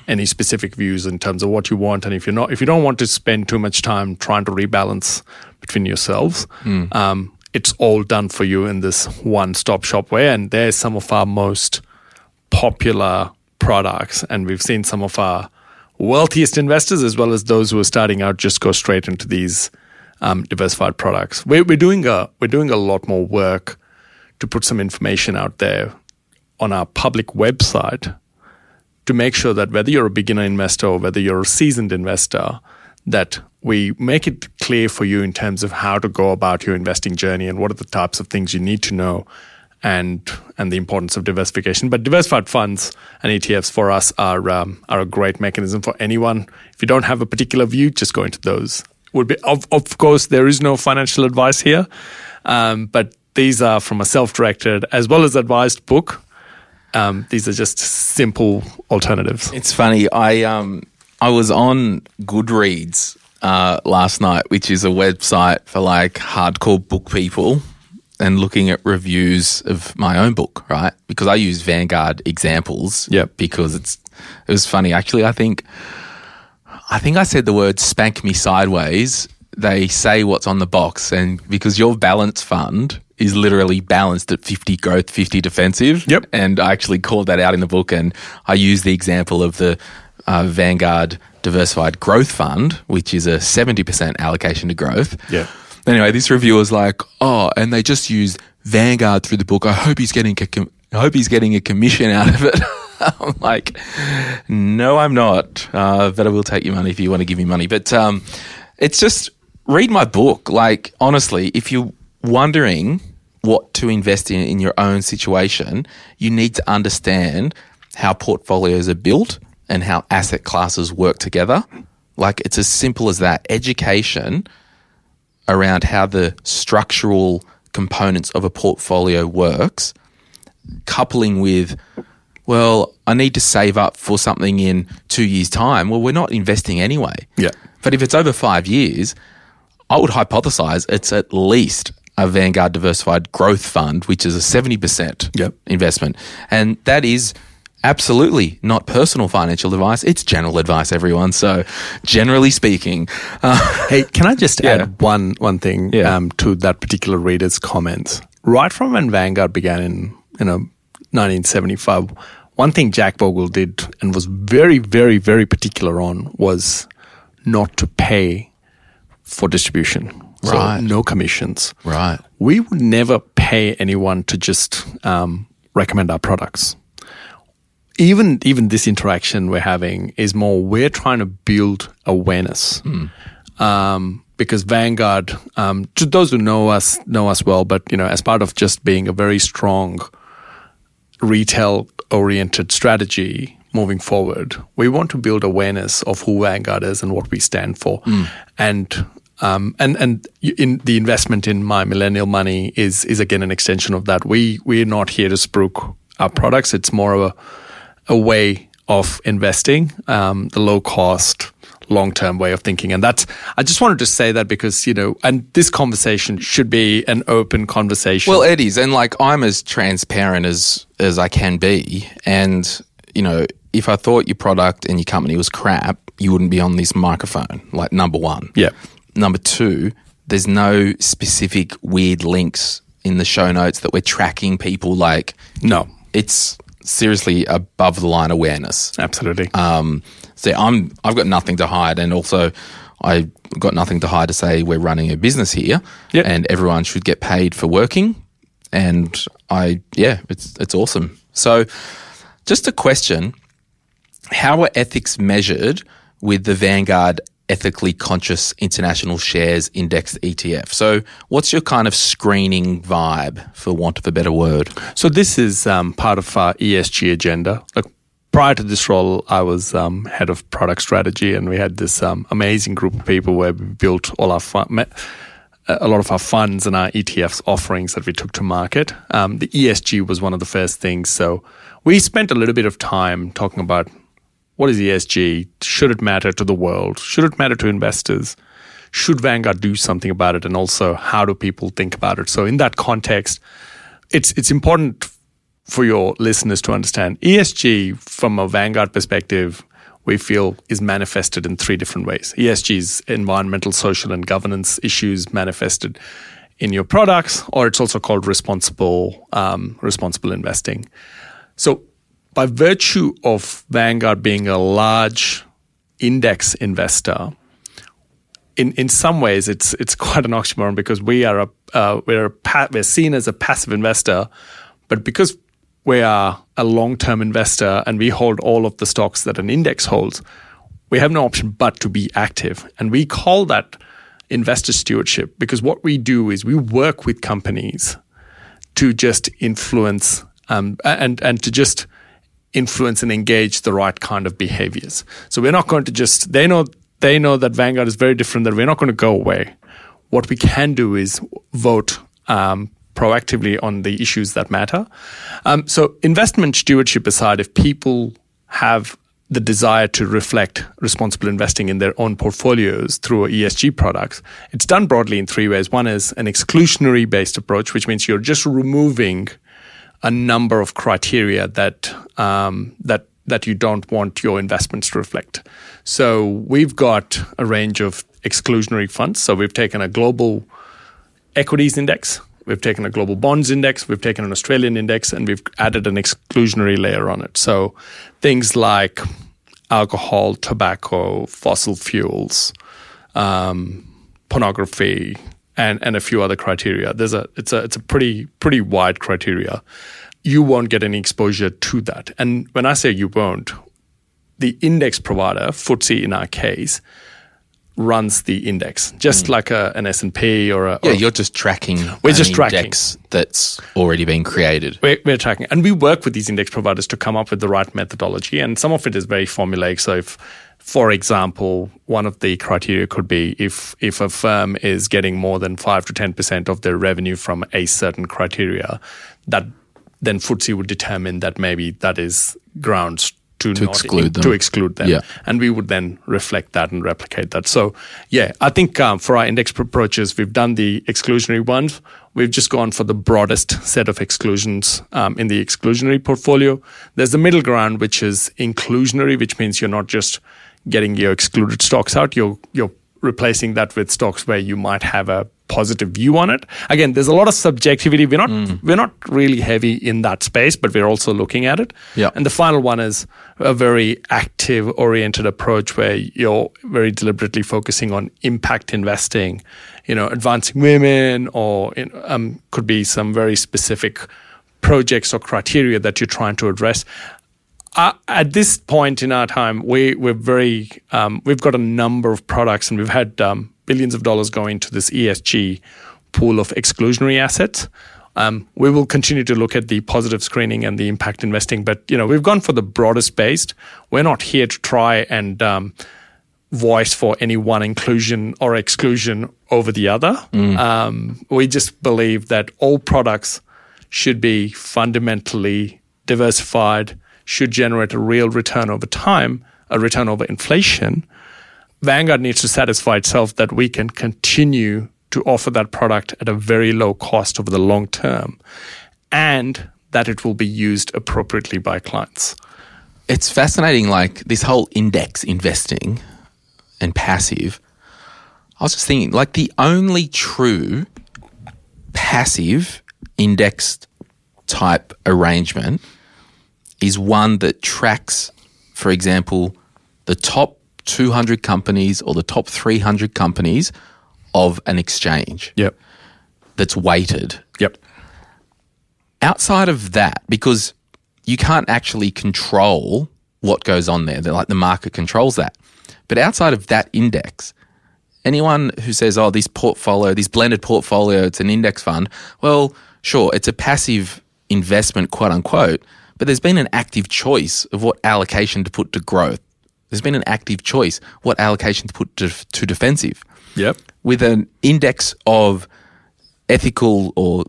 any specific views in terms of what you want, and if you're not, if you don't want to spend too much time trying to rebalance between yourselves, mm. um, it's all done for you in this one-stop shop way. And there's some of our most popular products, and we've seen some of our wealthiest investors as well as those who are starting out just go straight into these um, diversified products. We're, we're doing a we're doing a lot more work to put some information out there on our public website to make sure that whether you're a beginner investor or whether you're a seasoned investor, that we make it clear for you in terms of how to go about your investing journey and what are the types of things you need to know and and the importance of diversification. But diversified funds and E T Fs for us are um, are a great mechanism for anyone. If you don't have a particular view, just go into those. Would be Of, of course, there is no financial advice here, um, but these are from a self-directed as well as advised book. Um, these are just simple alternatives. It's funny. I um, I was on Goodreads uh, last night, which is a website for like hardcore book people, and looking at reviews of my own book, right? Because I use Vanguard examples. Yep. Because it's it was funny. Actually, I think I think I said the word "spank me sideways." They say what's on the box, and because your balance fund is literally balanced at fifty growth, fifty defensive. Yep. And I actually called that out in the book, and I use the example of the uh, Vanguard Diversified Growth Fund, which is a seventy percent allocation to growth. Yeah. Anyway, this reviewer was like, oh, and they just used Vanguard through the book. I hope he's getting a com- I hope he's getting a commission out of it. I'm like, no, I'm not. Uh, but I will take your money if you want to give me money. But um, it's just, read my book. Like, honestly, if you wondering what to invest in in your own situation, you need to understand how portfolios are built and how asset classes work together. Like, it's as simple as that. Education around how the structural components of a portfolio works, coupling with, well, I need to save up for something in two years' time. Well, we're not investing anyway. Yeah. But if it's over five years, I would hypothesize it's at least a Vanguard Diversified Growth Fund, which is a seventy percent yep. investment. And that is absolutely not personal financial advice. It's general advice, everyone. So, generally speaking. Uh, hey, can I just yeah. add one one thing yeah. um, to that particular reader's comments? Right from when Vanguard began in you know nineteen seventy-five, one thing Jack Bogle did and was very, very, very particular on was not to pay for distribution. Right. So no commissions. Right. We would never pay anyone to just um, recommend our products. Even even this interaction we're having is more, we're trying to build awareness. Mm. Um, because Vanguard, um, to those who know us, know us well, but you know, as part of just being a very strong retail-oriented strategy moving forward, we want to build awareness of who Vanguard is and what we stand for. Mm. And Um, and and in the investment in My Millennial Money is is again an extension of that. We we're not here to spruik our products. It's more of a, a way of investing, um, the low cost, long term way of thinking. And that's I just wanted to say that because you know, and this conversation should be an open conversation. Well, it is, and like I'm as transparent as as I can be. And you know, if I thought your product and your company was crap, you wouldn't be on this microphone. Like number one, yeah. Number two, there's no specific weird links in the show notes that we're tracking people like. No. It's seriously above the line awareness. Absolutely. Um, so I'm, I've got nothing to hide. And also, I've got nothing to hide to say we're running a business here. Yep. And everyone should get paid for working. And I, yeah, it's, it's awesome. So just a question, how are ethics measured with the Vanguard Ethically Conscious International Shares Index E T F? So, what's your kind of screening vibe, for want of a better word? So, this is um, part of our E S G agenda. Like, prior to this role, I was um, head of product strategy, and we had this um, amazing group of people where we built all our fun- a lot of our funds and our E T Fs offerings that we took to market. Um, the E S G was one of the first things. So we spent a little bit of time talking about what is E S G? Should it matter to the world? Should it matter to investors? Should Vanguard do something about it? And also, how do people think about it? So in that context, it's it's important for your listeners to understand E S G from a Vanguard perspective, we feel is manifested in three different ways. E S G is environmental, social, and governance issues manifested in your products, or it's also called responsible um, responsible investing. So by virtue of Vanguard being a large index investor, in, in some ways it's it's quite an oxymoron because we are a uh, we're a pa- we're seen as a passive investor, but because we are a long-term investor and we hold all of the stocks that an index holds, we have no option but to be active. And we call that investor stewardship because what we do is we work with companies to just influence um, and, and to just influence and engage the right kind of behaviors. So we're not going to just, they know, they know that Vanguard is very different, that we're not going to go away. What we can do is vote um proactively on the issues that matter. Um, so investment stewardship aside, if people have the desire to reflect responsible investing in their own portfolios through E S G products, it's done broadly in three ways. One is an exclusionary-based approach, which means you're just removing a number of criteria that um, that that you don't want your investments to reflect. So we've got a range of exclusionary funds. So we've taken a global equities index, we've taken a global bonds index, we've taken an Australian index, and we've added an exclusionary layer on it. So things like alcohol, tobacco, fossil fuels, um, pornography, and, and a few other criteria. There's a it's a it's a pretty pretty wide criteria. You won't get any exposure to that. And when I say you won't, the index provider, F T S E in our case, runs the index, just mm. like a, an S and P or a... Or yeah, you're just tracking we're an just tracking. index that's already been created. We're, we're tracking. And we work with these index providers to come up with the right methodology, and some of it is very formulaic. So if, for example, one of the criteria could be if, if a firm is getting more than five to ten percent of their revenue from a certain criteria, that then F T S E would determine that maybe that is grounds To, to, not, exclude them. to exclude them. Yeah. And we would then reflect that and replicate that. So, yeah, I think um, for our index approaches, we've done the exclusionary ones. We've just gone for the broadest set of exclusions um, in the exclusionary portfolio. There's the middle ground, which is inclusionary, which means you're not just getting your excluded stocks out. You're, you're replacing that with stocks where you might have a positive view on it. Again, there's a lot of subjectivity. We're not mm. we're not really heavy in that space, but we're also looking at it. Yeah. And the final one is a very active oriented approach where you're very deliberately focusing on impact investing, you know, advancing women, or um, could be some very specific projects or criteria that you're trying to address. Uh, at this point in our time, we we're very um, we've got a number of products, and we've had um, billions of dollars going to this E S G pool of exclusionary assets. Um, we will continue to look at the positive screening and the impact investing, but you know we've gone for the broadest based. We're not here to try and um, voice for any one inclusion or exclusion over the other. Mm. Um, we just believe that all products should be fundamentally diversified, should generate a real return over time, a return over inflation. Vanguard needs to satisfy itself that we can continue to offer that product at a very low cost over the long term, and that it will be used appropriately by clients. It's fascinating, like this whole index investing and passive. I was just thinking, like the only true passive indexed type arrangement is one that tracks, for example, the top two hundred companies or the top three hundred companies of an exchange. Yep. That's weighted. Yep. Outside of that, because you can't actually control what goes on there, like the market controls that. But outside of that index, anyone who says, oh, this portfolio, this blended portfolio, it's an index fund, well, sure, it's a passive investment, quote unquote, But there's been an active choice of what allocation to put to growth. There's been an active choice what allocation to put to, to defensive. Yep. With an index of ethical or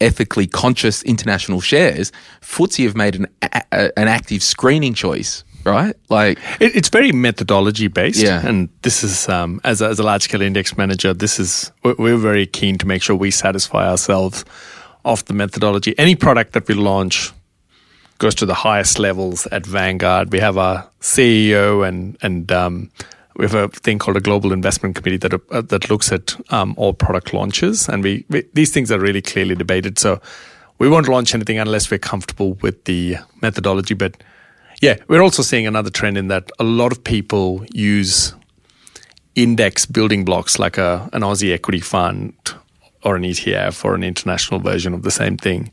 ethically conscious international shares, F T S E have made an a, an active screening choice, right? Like it, it's very methodology based, yeah. And this is um, as a, as a large scale index manager, this is we're, we're very keen to make sure we satisfy ourselves of the methodology. Any product that we launch goes to the highest levels at Vanguard. We have our C E O and and um, we have a thing called a global investment committee that uh, that looks at um, all product launches, and we, we these things are really clearly debated. So we won't launch anything unless we're comfortable with the methodology. But yeah, we're also seeing another trend in that a lot of people use index building blocks like a an Aussie equity fund or an E T F or an international version of the same thing.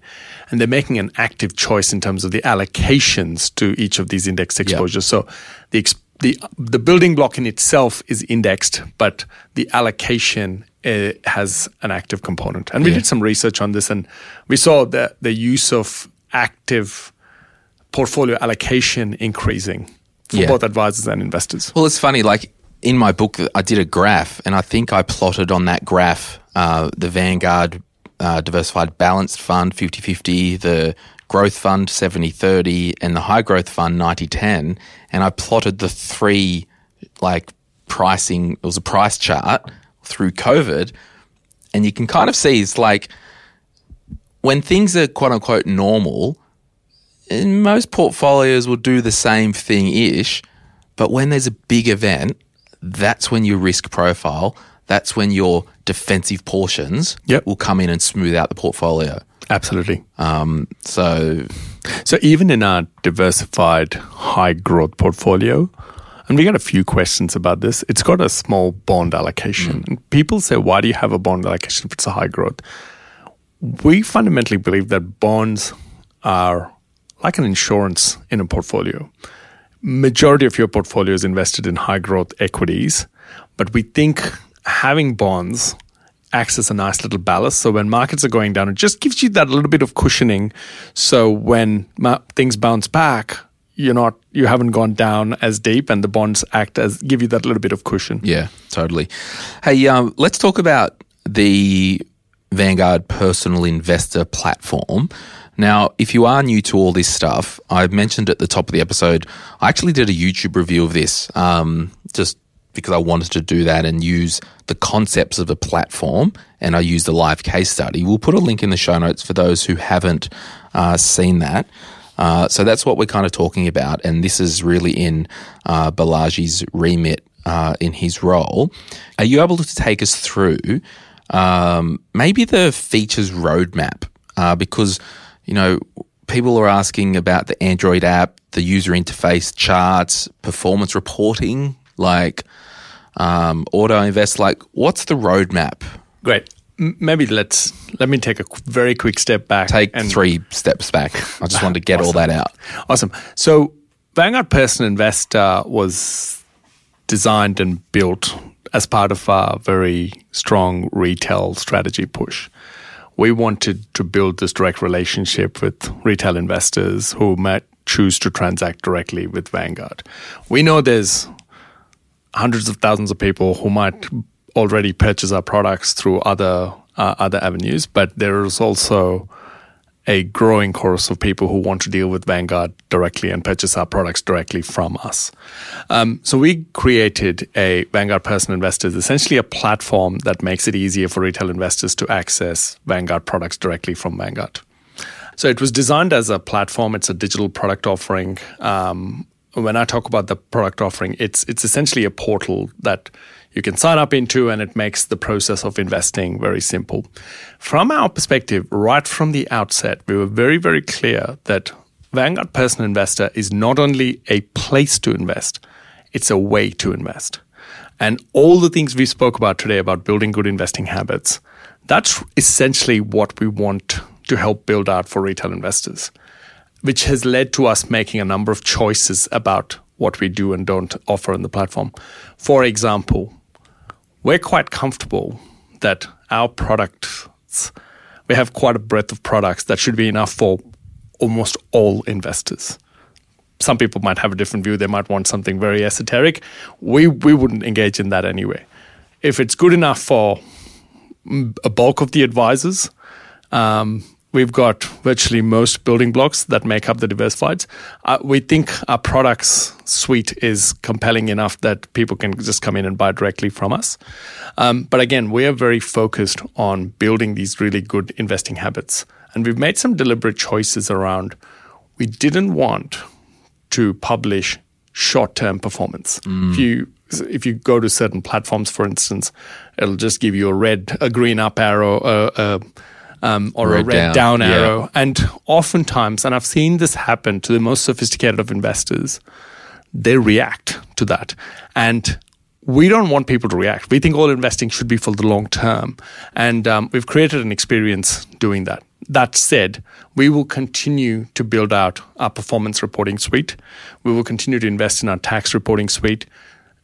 And they're making an active choice in terms of the allocations to each of these index exposures. Yep. So the exp- the the building block in itself is indexed, but the allocation uh, has an active component. And we yeah. did some research on this, and we saw the, the use of active portfolio allocation increasing for yeah. both advisors and investors. Well, it's funny, like in my book, I did a graph, and I think I plotted on that graph uh, the Vanguard uh, Diversified Balanced Fund, fifty-fifty, the Growth Fund, seventy-thirty, and the High Growth Fund, ninety-ten. And I plotted the three, like, pricing. It was a price chart through COVID. And you can kind of see it's like when things are quote-unquote normal, most portfolios will do the same thing-ish. But when there's a big event, that's when your risk profile, that's when your defensive portions yep. will come in and smooth out the portfolio. Absolutely. Um, so, so even in our diversified high growth portfolio, and we got a few questions about this, it's got a small bond allocation. Mm. And people say, why do you have a bond allocation if it's a high growth? We fundamentally believe that bonds are like an insurance in a portfolio. Majority of your portfolio is invested in high growth equities, but we think having bonds acts as a nice little ballast. So when markets are going down, it just gives you that little bit of cushioning. So when ma- things bounce back, you're not, you haven't gone down as deep, and the bonds act as give you that little bit of cushion. Yeah, totally. Hey, um, let's talk about the Vanguard Personal Investor platform. Now, if you are new to all this stuff, I mentioned at the top of the episode, I actually did a YouTube review of this. Um, just. Because I wanted to do that and use the concepts of a platform, and I used a live case study. We'll put a link in the show notes for those who haven't uh, seen that. Uh, so that's what we're kind of talking about, and this is really in uh, Balaji's remit uh, in his role. Are you able to take us through um, maybe the features roadmap? Uh, because, you know, people are asking about the Android app, the user interface, charts, performance reporting, like um, auto invest, like what's the roadmap? Great. M- maybe let's, let me take a qu- very quick step back. Take and- three steps back. I just wanted to get awesome. all that out. Awesome. So Vanguard Personal Investor was designed and built as part of our very strong retail strategy push. We wanted to build this direct relationship with retail investors who might choose to transact directly with Vanguard. We know there's hundreds of thousands of people who might already purchase our products through other uh, other avenues, but there is also a growing chorus of people who want to deal with Vanguard directly and purchase our products directly from us. Um, so we created a Vanguard Personal Investors, essentially a platform that makes it easier for retail investors to access Vanguard products directly from Vanguard. So it was designed as a platform. It's a digital product offering. Um, When I talk about the product offering, it's it's essentially a portal that you can sign up into, and it makes the process of investing very simple. From our perspective, right from the outset, we were very, very clear that Vanguard Personal Investor is not only a place to invest, it's a way to invest. And all the things we spoke about today about building good investing habits, that's essentially what we want to help build out for retail investors, which has led to us making a number of choices about what we do and don't offer on the platform. For example, we're quite comfortable that our products, we have quite a breadth of products that should be enough for almost all investors. Some people might have a different view. They might want something very esoteric. We we wouldn't engage in that anyway. If it's good enough for a bulk of the advisors, um, we've got virtually most building blocks that make up the diversifieds. Uh, we think our products suite is compelling enough that people can just come in and buy directly from us. Um, but again, we are very focused on building these really good investing habits. And we've made some deliberate choices around, we didn't want to publish short-term performance. Mm. If you if you go to certain platforms, for instance, it'll just give you a red, a green up arrow, uh, uh, um, or red a red down, down arrow. Yeah. And oftentimes, and I've seen this happen to the most sophisticated of investors, they react to that. And we don't want people to react. We think all investing should be for the long term. And um, we've created an experience doing that. That said, we will continue to build out our performance reporting suite. We will continue to invest in our tax reporting suite.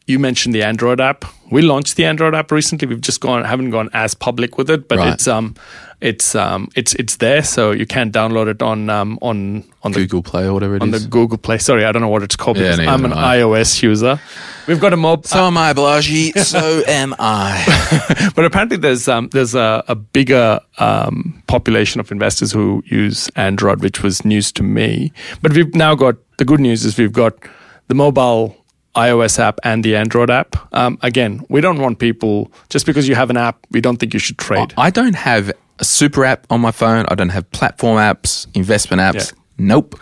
You mentioned the Android app. We launched the Android app recently. We've just gone, haven't gone as public with it, but right. it's um, it's um, it's it's there. So you can download it on um, on on the Google Play or whatever it on is. On the Google Play. Sorry, I don't know what it's called. Yeah, I'm an I. iOS user. We've got a mob. So uh, am I, Balaji. So am I. But apparently, there's um, there's a, a bigger um, population of investors who use Android, which was news to me. But we've now got the good news is we've got the mobile iOS app and the Android app. Um, again, we don't want people, just because you have an app, we don't think you should trade. I don't have a super app on my phone. I don't have platform apps, investment apps. Yeah. Nope.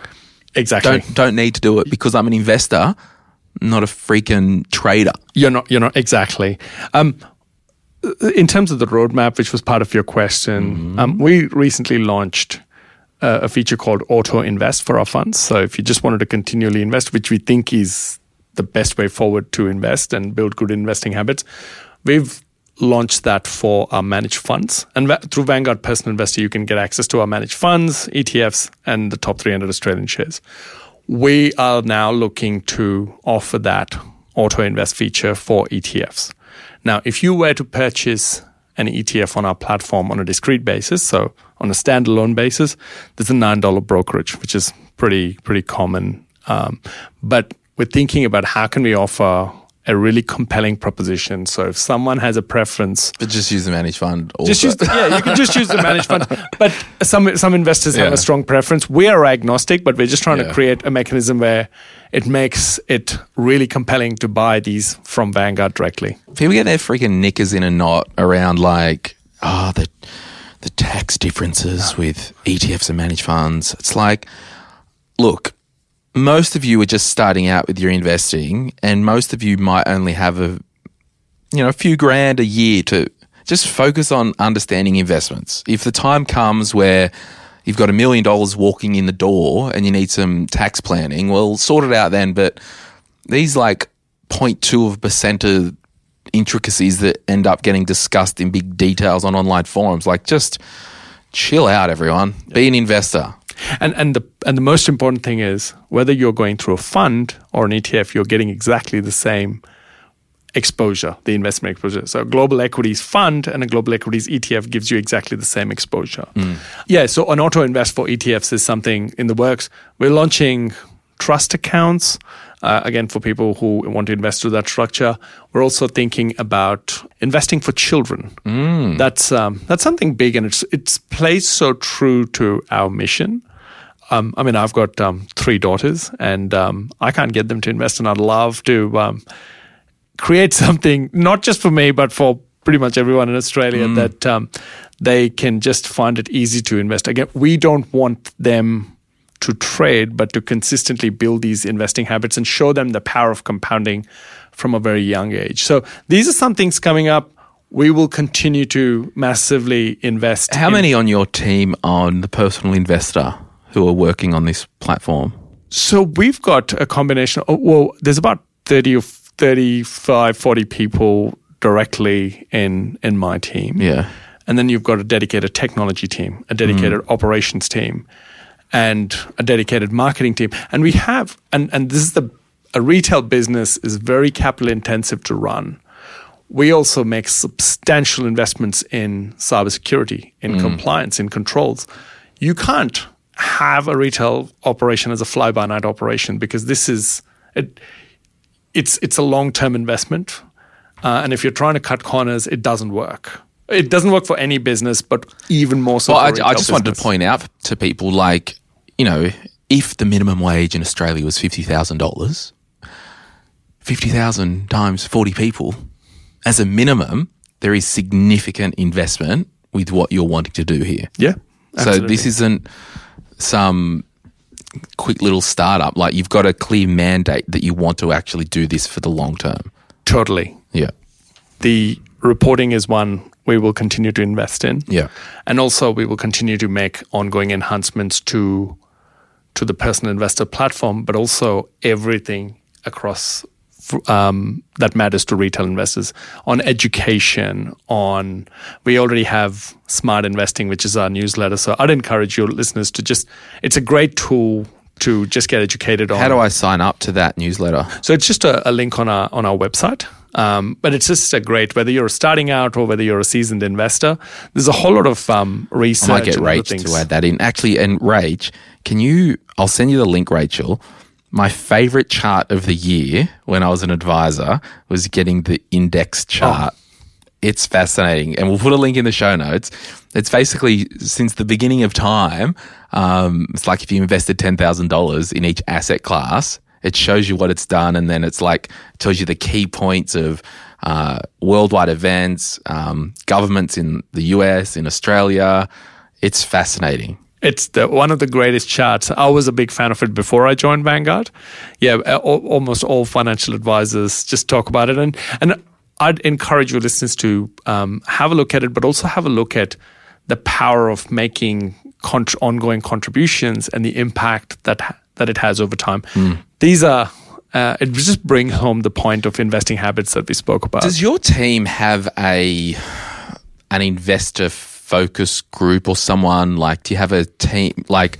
Exactly. Don't, don't need to do it because I'm an investor, not a freaking trader. You're not, you're not, exactly. Um, in terms of the roadmap, which was part of your question, mm-hmm. um, we recently launched uh, a feature called Auto Invest for our funds. So if you just wanted to continually invest, which we think is the best way forward to invest and build good investing habits. We've launched that for our managed funds. And va- through Vanguard Personal Investor, you can get access to our managed funds, E T Fs, and the top three hundred Australian shares. We are now looking to offer that auto-invest feature for E T Fs. Now, if you were to purchase an E T F on our platform on a discrete basis, so on a standalone basis, there's a nine dollars brokerage, which is pretty, pretty common. Um, but we're thinking about how can we offer a really compelling proposition. So if someone has a preference, but just use the managed fund. Also. Just use the, yeah, you can just use the managed fund. But some some investors yeah. have a strong preference. We are agnostic, but we're just trying yeah. to create a mechanism where it makes it really compelling to buy these from Vanguard directly. People get their freaking knickers in a knot around like ah oh, the the tax differences with E T Fs and managed funds. It's like, look. Most of you are just starting out with your investing, and most of you might only have a, you know, a few grand a year to just focus on understanding investments. If the time comes where you've got a million dollars walking in the door and you need some tax planning, well, sort it out then. But these like zero point two of percenter intricacies that end up getting discussed in big details on online forums, like just chill out, everyone. Yep. Be an investor. And and the and the most important thing is whether you're going through a fund or an E T F, you're getting exactly the same exposure, the investment exposure. So a global equities fund and a global equities E T F gives you exactly the same exposure. Mm. Yeah, so an auto invest for E T Fs is something in the works. We're launching trust accounts, uh, again, for people who want to invest through that structure. We're also thinking about investing for children. Mm. That's um, that's something big, and it's it's plays so true to our mission. Um, I mean, I've got um, three daughters, and um, I can't get them to invest, and I'd love to um, create something, not just for me, but for pretty much everyone in Australia, mm. that um, they can just find it easy to invest. Again, we don't want them to trade, but to consistently build these investing habits and show them the power of compounding from a very young age. So these are some things coming up. We will continue to massively invest. How in- many on your team on the Personal Investor who are working on this platform? So we've got a combination of, well, there's about thirty or thirty-five, forty people directly in in my team. Yeah. And then you've got a dedicated technology team, a dedicated mm. operations team, and a dedicated marketing team. And we have, and, and this is the, a retail business is very capital intensive to run. We also make substantial investments in cybersecurity, in mm. compliance, in controls. You can't have a retail operation as a fly-by-night operation, because this is it, it's it's a long-term investment, uh, and if you're trying to cut corners, it doesn't work. It doesn't work for any business, but even more so. Well, for I, retail I just business. wanted to point out to people, like, you know, if the minimum wage in Australia was fifty thousand dollars, fifty thousand times forty people, as a minimum, there is significant investment with what you're wanting to do here. Yeah. Absolutely. So this isn't some quick little startup. Like, you've got a clear mandate that you want to actually do this for the long term. Totally. Yeah. The reporting is one we will continue to invest in. Yeah. And also we will continue to make ongoing enhancements to to the personal investor platform, but also everything across um, that matters to retail investors, on education, on we already have Smart Investing, which is our newsletter. So I'd encourage your listeners to just, it's a great tool to just get educated on. How do I sign up to that newsletter? So it's just a, a link on our on our website. Um, but it's just a great, whether you're starting out or whether you're a seasoned investor, there's a whole lot of um, research. I might get Rach to add that in. Actually, and Rach, can you, I'll send you the link, Rachel. My favorite chart of the year when I was an advisor was getting the index chart. Oh. It's fascinating. And we'll put a link in the show notes. It's basically since the beginning of time, um, it's like if you invested ten thousand dollars in each asset class, it shows you what it's done, and then it's like tells you the key points of uh, worldwide events, um, governments in the U S, in Australia. It's fascinating. It's the, one of the greatest charts. I was a big fan of it before I joined Vanguard. Yeah, all, almost all financial advisors just talk about it, and and I'd encourage your listeners to um, have a look at it, but also have a look at the power of making cont- ongoing contributions and the impact that ha- that it has over time. Mm. These are, uh, it just brings home the point of investing habits that we spoke about. Does your team have a an investor focus group or someone, like, do you have a team, like,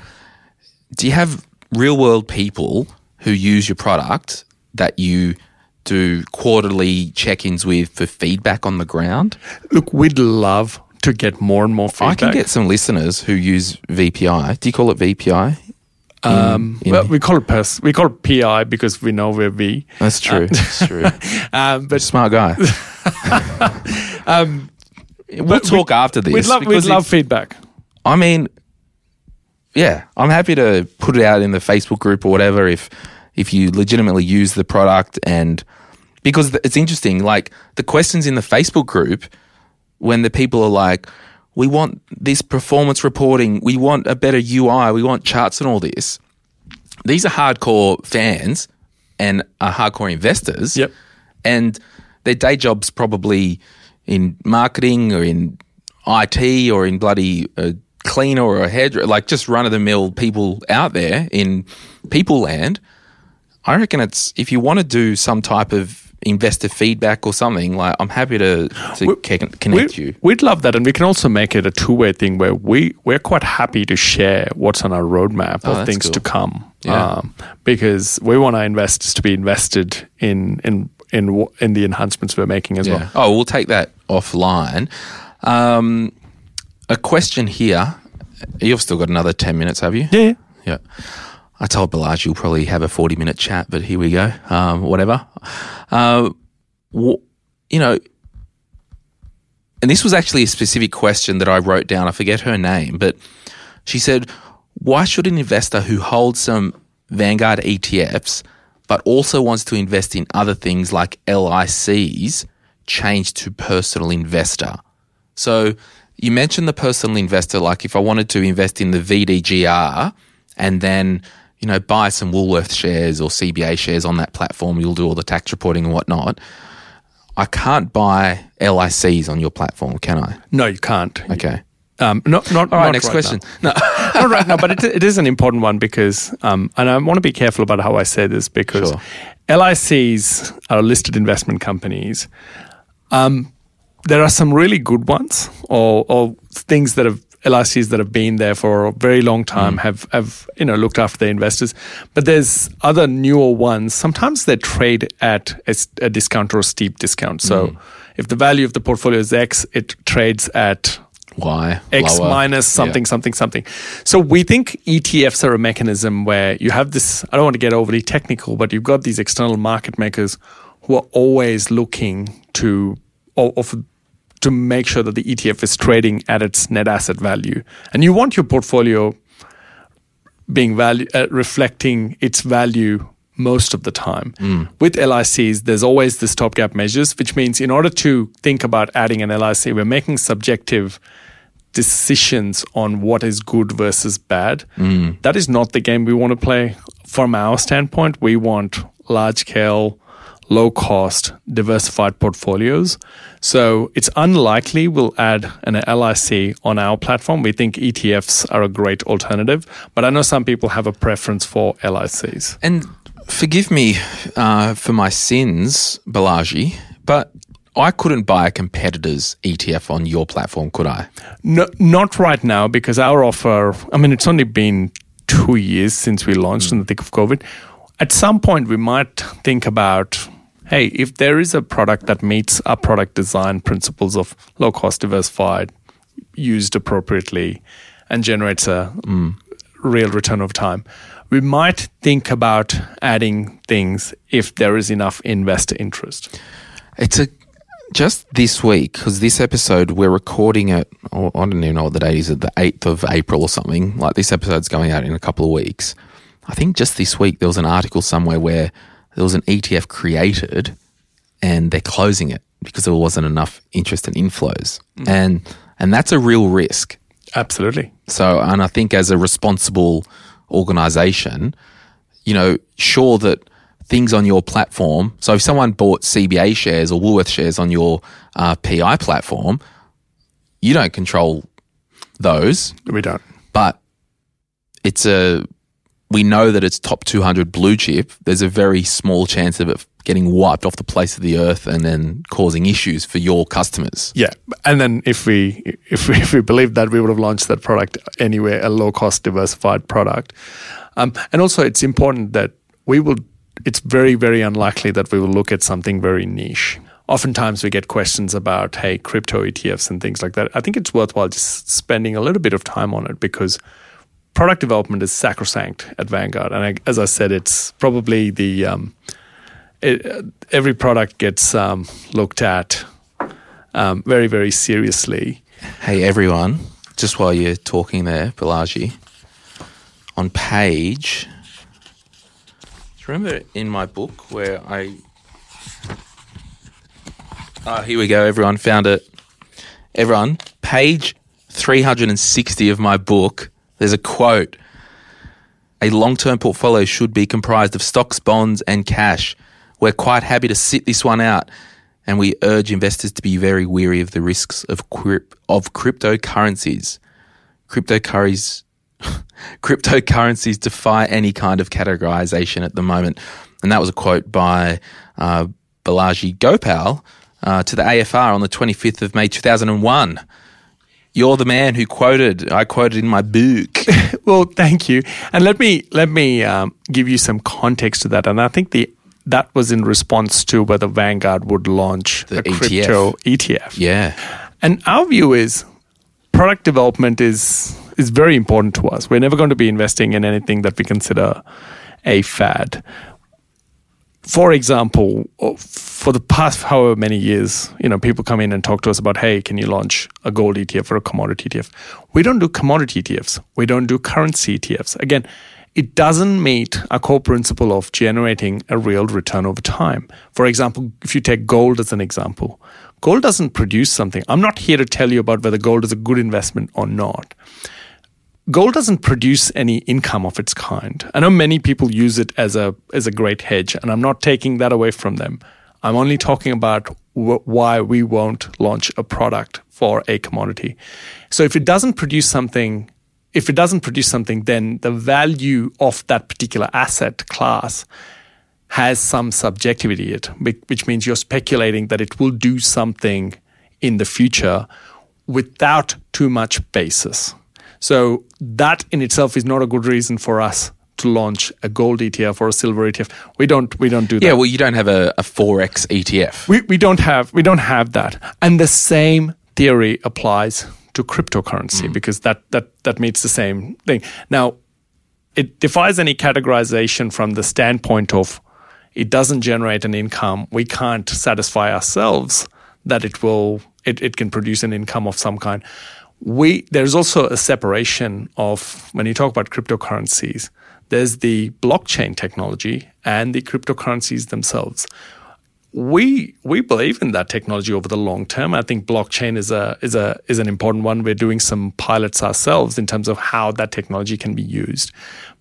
do you have real world people who use your product that you do quarterly check-ins with for feedback on the ground? Look, we'd love to get more and more feedback. I can get some listeners who use V P I. Do you call it V P I? In, um, in well, we call it pers- we call it P I because we know we're V. That's true. Uh, That's true. um, but smart guy. um, we'll talk we, after this. We'd love, we'd love feedback. I mean, yeah, I'm happy to put it out in the Facebook group or whatever if if you legitimately use the product, and because it's interesting, like the questions in the Facebook group when the people are like, we want this performance reporting, we want a better U I, we want charts and all this. These are hardcore fans and are hardcore investors. Yep. And their day job's probably in marketing or in I T or in bloody a cleaner or a hairdresser, like just run-of-the-mill people out there in people land. I reckon it's, if you want to do some type of investor feedback or something, like, I'm happy to, to we, connect we, you. We'd love that, and we can also make it a two-way thing where we, we're quite happy to share what's on our roadmap oh, of things cool. to come yeah. um, because we want our investors to be invested in in in, in the enhancements we're making as yeah. well. Oh, we'll take that offline. Um, a question here. You've still got another ten minutes, have you? Yeah. Yeah. I told Balaji we'll probably have a forty-minute chat, but here we go, um, whatever. Uh, wh- you know, and this was actually a specific question that I wrote down. I forget her name, but she said, why should an investor who holds some Vanguard E T Fs but also wants to invest in other things like L I Cs change to personal investor? So you mentioned the personal investor, like if I wanted to invest in the V D G R and then, you know, buy some Woolworth shares or C B A shares on that platform. You'll do all the tax reporting and whatnot. I can't buy L I Cs on your platform, can I? No, you can't. Okay. Um, not, not, all right, not next right question. Now. No, not right now, but it, it is an important one because, um, and I want to be careful about how I say this because sure. L I Cs are listed investment companies. Um, there are some really good ones or, or things that have, L I Cs that have been there for a very long time mm. have, have you know looked after their investors, but there's other newer ones. Sometimes they trade at a, a discount or a steep discount. So mm. if the value of the portfolio is X, it trades at Y, X lower, minus something, yeah. something, something. So we think E T Fs are a mechanism where you have this, I don't want to get overly technical, but you've got these external market makers who are always looking to or, or for, to make sure that the E T F is trading at its net asset value. And you want your portfolio being value, uh, reflecting its value most of the time. Mm. With L I Cs, there's always this stopgap measures, which means in order to think about adding an L I C, we're making subjective decisions on what is good versus bad. Mm. That is not the game we want to play from our standpoint. We want large-scale, low-cost, diversified portfolios. So it's unlikely we'll add an L I C on our platform. We think E T Fs are a great alternative, but I know some people have a preference for L I Cs. And forgive me uh, for my sins, Balaji, but I couldn't buy a competitor's E T F on your platform, could I? No, not right now, because our offer, I mean, it's only been two years since we launched mm. in the thick of COVID. At some point, we might think about, hey, if there is a product that meets our product design principles of low-cost, diversified, used appropriately, and generates a mm. real return over time, we might think about adding things if there is enough investor interest. It's a, just this week, because this episode, we're recording it, oh, I don't even know what the date is, the eighth of April or something. Like, this episode's going out in a couple of weeks. I think just this week, there was an article somewhere where there was an E T F created and they're closing it because there wasn't enough interest and inflows. Mm. And and that's a real risk. Absolutely. So, and I think as a responsible organization, you know, sure that things on your platform, so if someone bought C B A shares or Woolworth shares on your uh, P I platform, you don't control those. We don't. But it's a... We know that it's top two hundred blue chip. There's a very small chance of it getting wiped off the place of the earth and then causing issues for your customers. Yeah. And then if we if we, if we believed that, we would have launched that product anywhere, a low-cost diversified product. Um, and also, it's important that we will – it's very, very unlikely that we will look at something very niche. Oftentimes, we get questions about, hey, crypto E T Fs and things like that. I think it's worthwhile just spending a little bit of time on it because – product development is sacrosanct at Vanguard. And I, as I said, it's probably the, um, it, every product gets um, looked at um, very, very seriously. Hey, everyone, just while you're talking there, Balaji, on page, do you remember in my book where I, oh, here we go, everyone found it. Everyone, page three hundred sixty of my book. There's a quote, a long-term portfolio should be comprised of stocks, bonds, and cash. We're quite happy to sit this one out, and we urge investors to be very wary of the risks of crypt- of cryptocurrencies. Cryptocurries, cryptocurrencies defy any kind of categorization at the moment. And that was a quote by uh, Balaji Gopal uh, to the A F R on the twenty-fifth of May two thousand one. You're the man who quoted. I quoted in my book. Well, thank you. And let me let me um, give you some context to that. And I think the that was in response to whether Vanguard would launch the a E T F. Crypto E T F. Yeah. And our view is product development is is very important to us. We're never going to be investing in anything that we consider a fad. For example, for the past however many years, you know, people come in and talk to us about, hey, can you launch a gold E T F or a commodity E T F? We don't do commodity E T Fs. We don't do currency E T Fs. Again, it doesn't meet our core principle of generating a real return over time. For example, if you take gold as an example, gold doesn't produce something. I'm not here to tell you about whether gold is a good investment or not. Gold doesn't produce any income of its kind. I know many people use it as a as a great hedge, and I'm not taking that away from them. I'm only talking about wh- why we won't launch a product for a commodity. So if it doesn't produce something, if it doesn't produce something, then the value of that particular asset class has some subjectivity in it, which means you're speculating that it will do something in the future without too much basis. So that in itself is not a good reason for us to launch a gold E T F or a silver E T F. We don't we don't do that. Yeah, well, you don't have a, a forex E T F. We we don't have we don't have that. And the same theory applies to cryptocurrency mm. because that that that meets the same thing. Now, it defies any categorization from the standpoint of it doesn't generate an income. We can't satisfy ourselves that it will it, it can produce an income of some kind. We there's also a separation of when you talk about cryptocurrencies, there's the blockchain technology and the cryptocurrencies themselves. We we believe in that technology over the long term. I think blockchain is a is a is an important one. We're doing some pilots ourselves in terms of how that technology can be used.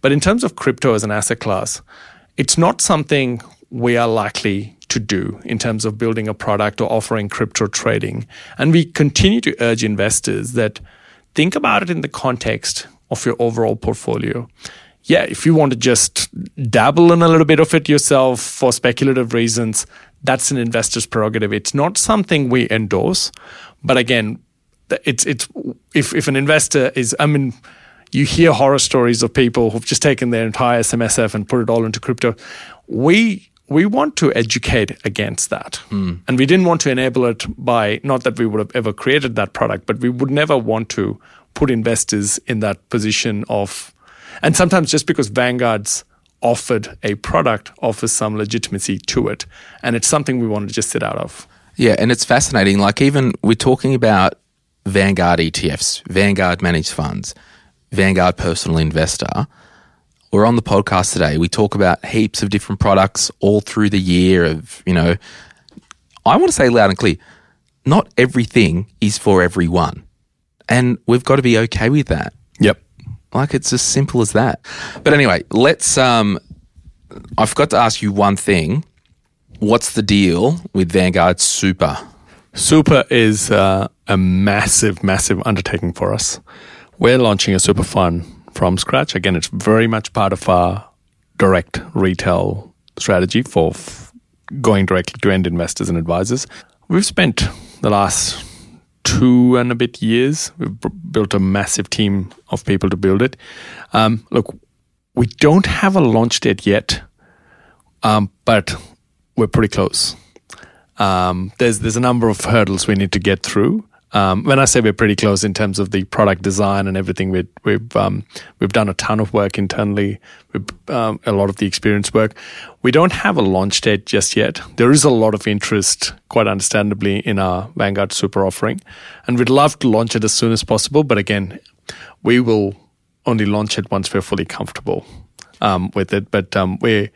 But in terms of crypto as an asset class, it's not something we are likely to do in terms of building a product or offering crypto trading. And we continue to urge investors that think about it in the context of your overall portfolio. Yeah, if you want to just dabble in a little bit of it yourself for speculative reasons, that's an investor's prerogative. It's not something we endorse. But again, it's it's if, if an investor is, I mean, you hear horror stories of people who've just taken their entire S M S F and put it all into crypto. We we want to educate against that. Mm. And we didn't want to enable it by, not that we would have ever created that product, but we would never want to put investors in that position of, and sometimes just because Vanguard's offered a product offers some legitimacy to it. And it's something we want to just sit out of. Yeah, and it's fascinating. Like even we're talking about Vanguard E T Fs, Vanguard Managed Funds, Vanguard Personal Investor. We're on the podcast today. We talk about heaps of different products all through the year of, you know, I want to say loud and clear, not everything is for everyone. And we've got to be okay with that. Yep. Like, it's as simple as that. But anyway, let's, um, I forgot to ask you one thing. What's the deal with Vanguard Super? Super is uh, a massive, massive undertaking for us. We're launching a super fund from scratch. Again, it's very much part of our direct retail strategy for f- going directly to end investors and advisors. We've spent the last two and a bit years. We've built a massive team of people to build it. Um, look, we don't have a launch date yet, um, but we're pretty close. Um, there's there's a number of hurdles we need to get through. Um, when I say we're pretty close in terms of the product design and everything, we've we've um, we've done a ton of work internally. We've, um, a lot of the experience work. We don't have a launch date just yet. There is a lot of interest, quite understandably, in our Vanguard Super offering, and we'd love to launch it as soon as possible. But again, we will only launch it once we're fully comfortable um, with it. But um, we're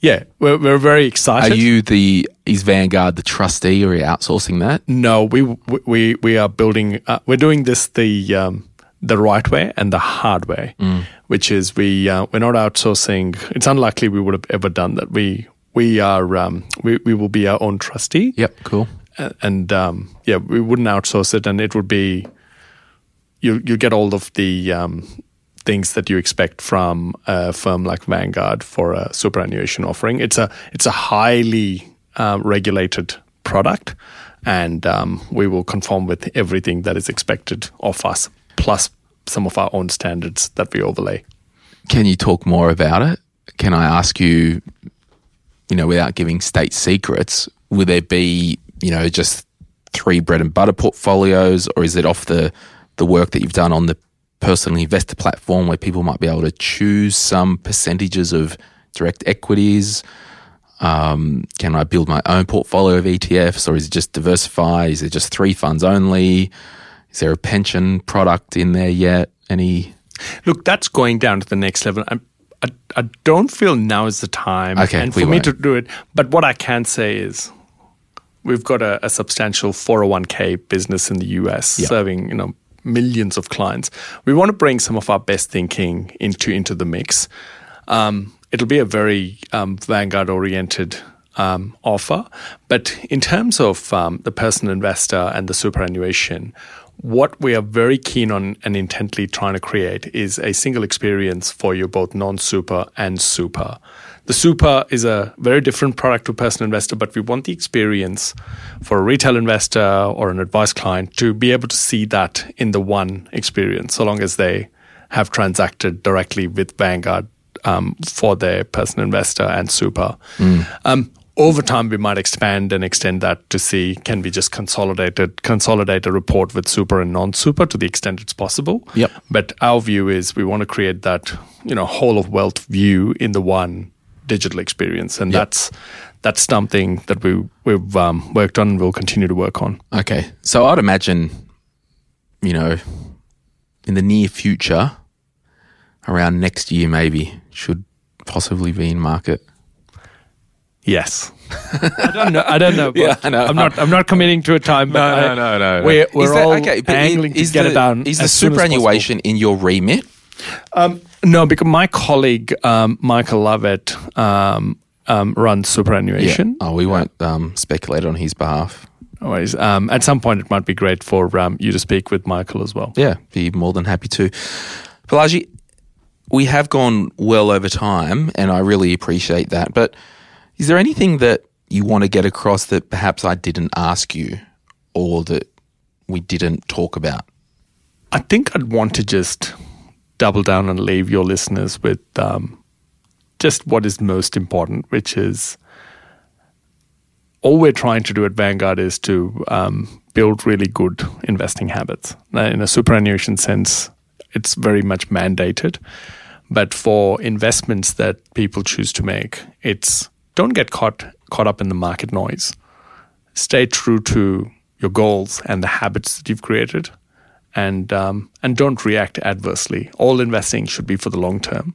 Yeah, we're we're very excited. Are you the is Vanguard the trustee, or are you outsourcing that? No, we we we are building. Uh, we're doing this the um, the right way and the hard way, mm. which is we uh, we're not outsourcing. It's unlikely we would have ever done that. We we are um, we we will be our own trustee. Yep, cool. And, and um, yeah, we wouldn't outsource it, and it would be you you get all of the. Um, things that you expect from a firm like Vanguard for a superannuation offering. It's a it's a highly uh, regulated product, and um, we will conform with everything that is expected of us, plus some of our own standards that we overlay. Can you talk more about it? Can I ask you, you know, without giving state secrets, will there be, you know, just three bread and butter portfolios, or is it off the, the work that you've done on the personal investor platform where people might be able to choose some percentages of direct equities? Um, can I build my own portfolio of E T Fs, or is it just diversified? Is it just three funds only? Is there a pension product in there yet? Any? Look, that's going down to the next level. I, I, I don't feel now is the time okay, and for me to do it. But what I can say is we've got a, a substantial four oh one k business in the U S yep. serving, you know, millions of clients. We want to bring some of our best thinking into into the mix. Um, it'll be a very um, Vanguard-oriented um, offer. But in terms of um, the personal investor and the superannuation, what we are very keen on and intently trying to create is a single experience for you, both non-super and super. The super is a very different product to personal investor, but we want the experience for a retail investor or an advice client to be able to see that in the one experience, so long as they have transacted directly with Vanguard um, for their personal investor and super. Mm. Um, over time, we might expand and extend that to see, can we just consolidate it, consolidate a report with super and non-super to the extent it's possible. Yep. But our view is we want to create that, you know, whole of wealth view in the one digital experience. And yep. that's that's something that we, we've um, worked on and will continue to work on. Okay. So I'd imagine, you know, in the near future, around next year maybe, should possibly be in market. Yes. I don't know. I don't know. But yeah, I know. I'm not. I'm not committing to a time. But no, I, no, no, no, no. We're, we're that, all okay, angling is, is to get the, it down. Is the superannuation in your remit? Um, no, because my colleague um, Michael Lovett um, um, runs superannuation. Yeah. Oh, we won't um, speculate on his behalf. Always. Um, at some point, it might be great for um, you to speak with Michael as well. Yeah, be more than happy to. Balaji, we have gone well over time, and I really appreciate that, but. Is there anything that you want to get across that perhaps I didn't ask you or that we didn't talk about? I think I'd want to just double down and leave your listeners with um, just what is most important, which is all we're trying to do at Vanguard is to um, build really good investing habits. Now, in a superannuation sense, it's very much mandated. But for investments that people choose to make, it's... Don't get caught caught up in the market noise. Stay true to your goals and the habits that you've created, and um, and don't react adversely. All investing should be for the long term.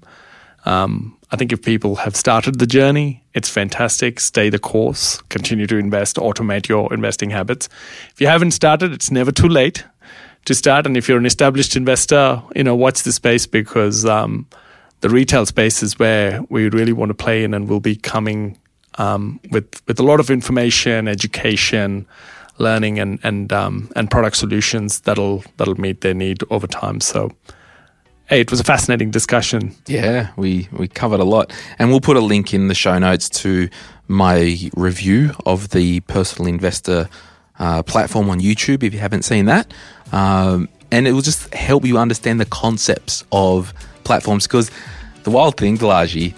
Um, I think if people have started the journey, it's fantastic. Stay the course. Continue to invest. Automate your investing habits. If you haven't started, it's never too late to start. And if you're an established investor, you know, watch the space because. Um, The retail space is where we really want to play in and we'll be coming um, with with a lot of information, education, learning and and um, and product solutions that'll that'll meet their need over time. So, hey, it was a fascinating discussion. Yeah, we, we covered a lot. And we'll put a link in the show notes to my review of the Personal Investor uh, platform on YouTube if you haven't seen that. Um, and it will just help you understand the concepts of platforms because the wild thing, Balaji,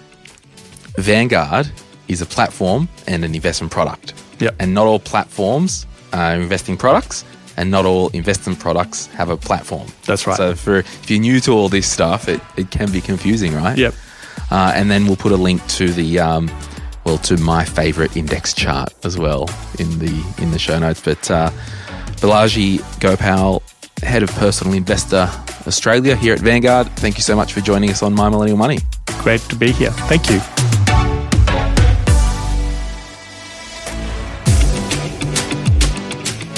Vanguard is a platform and an investment product. Yep. And not all platforms are investing products and not all investment products have a platform. That's right. So for if you're new to all this stuff, it, it can be confusing, right? Yep. Uh, and then we'll put a link to the, um, well, to my favorite index chart as well in the in the show notes. But uh, Balaji Gopal, Head of Personal Investor Australia here at Vanguard. Thank you so much for joining us on My Millennial Money. Great to be here. Thank you.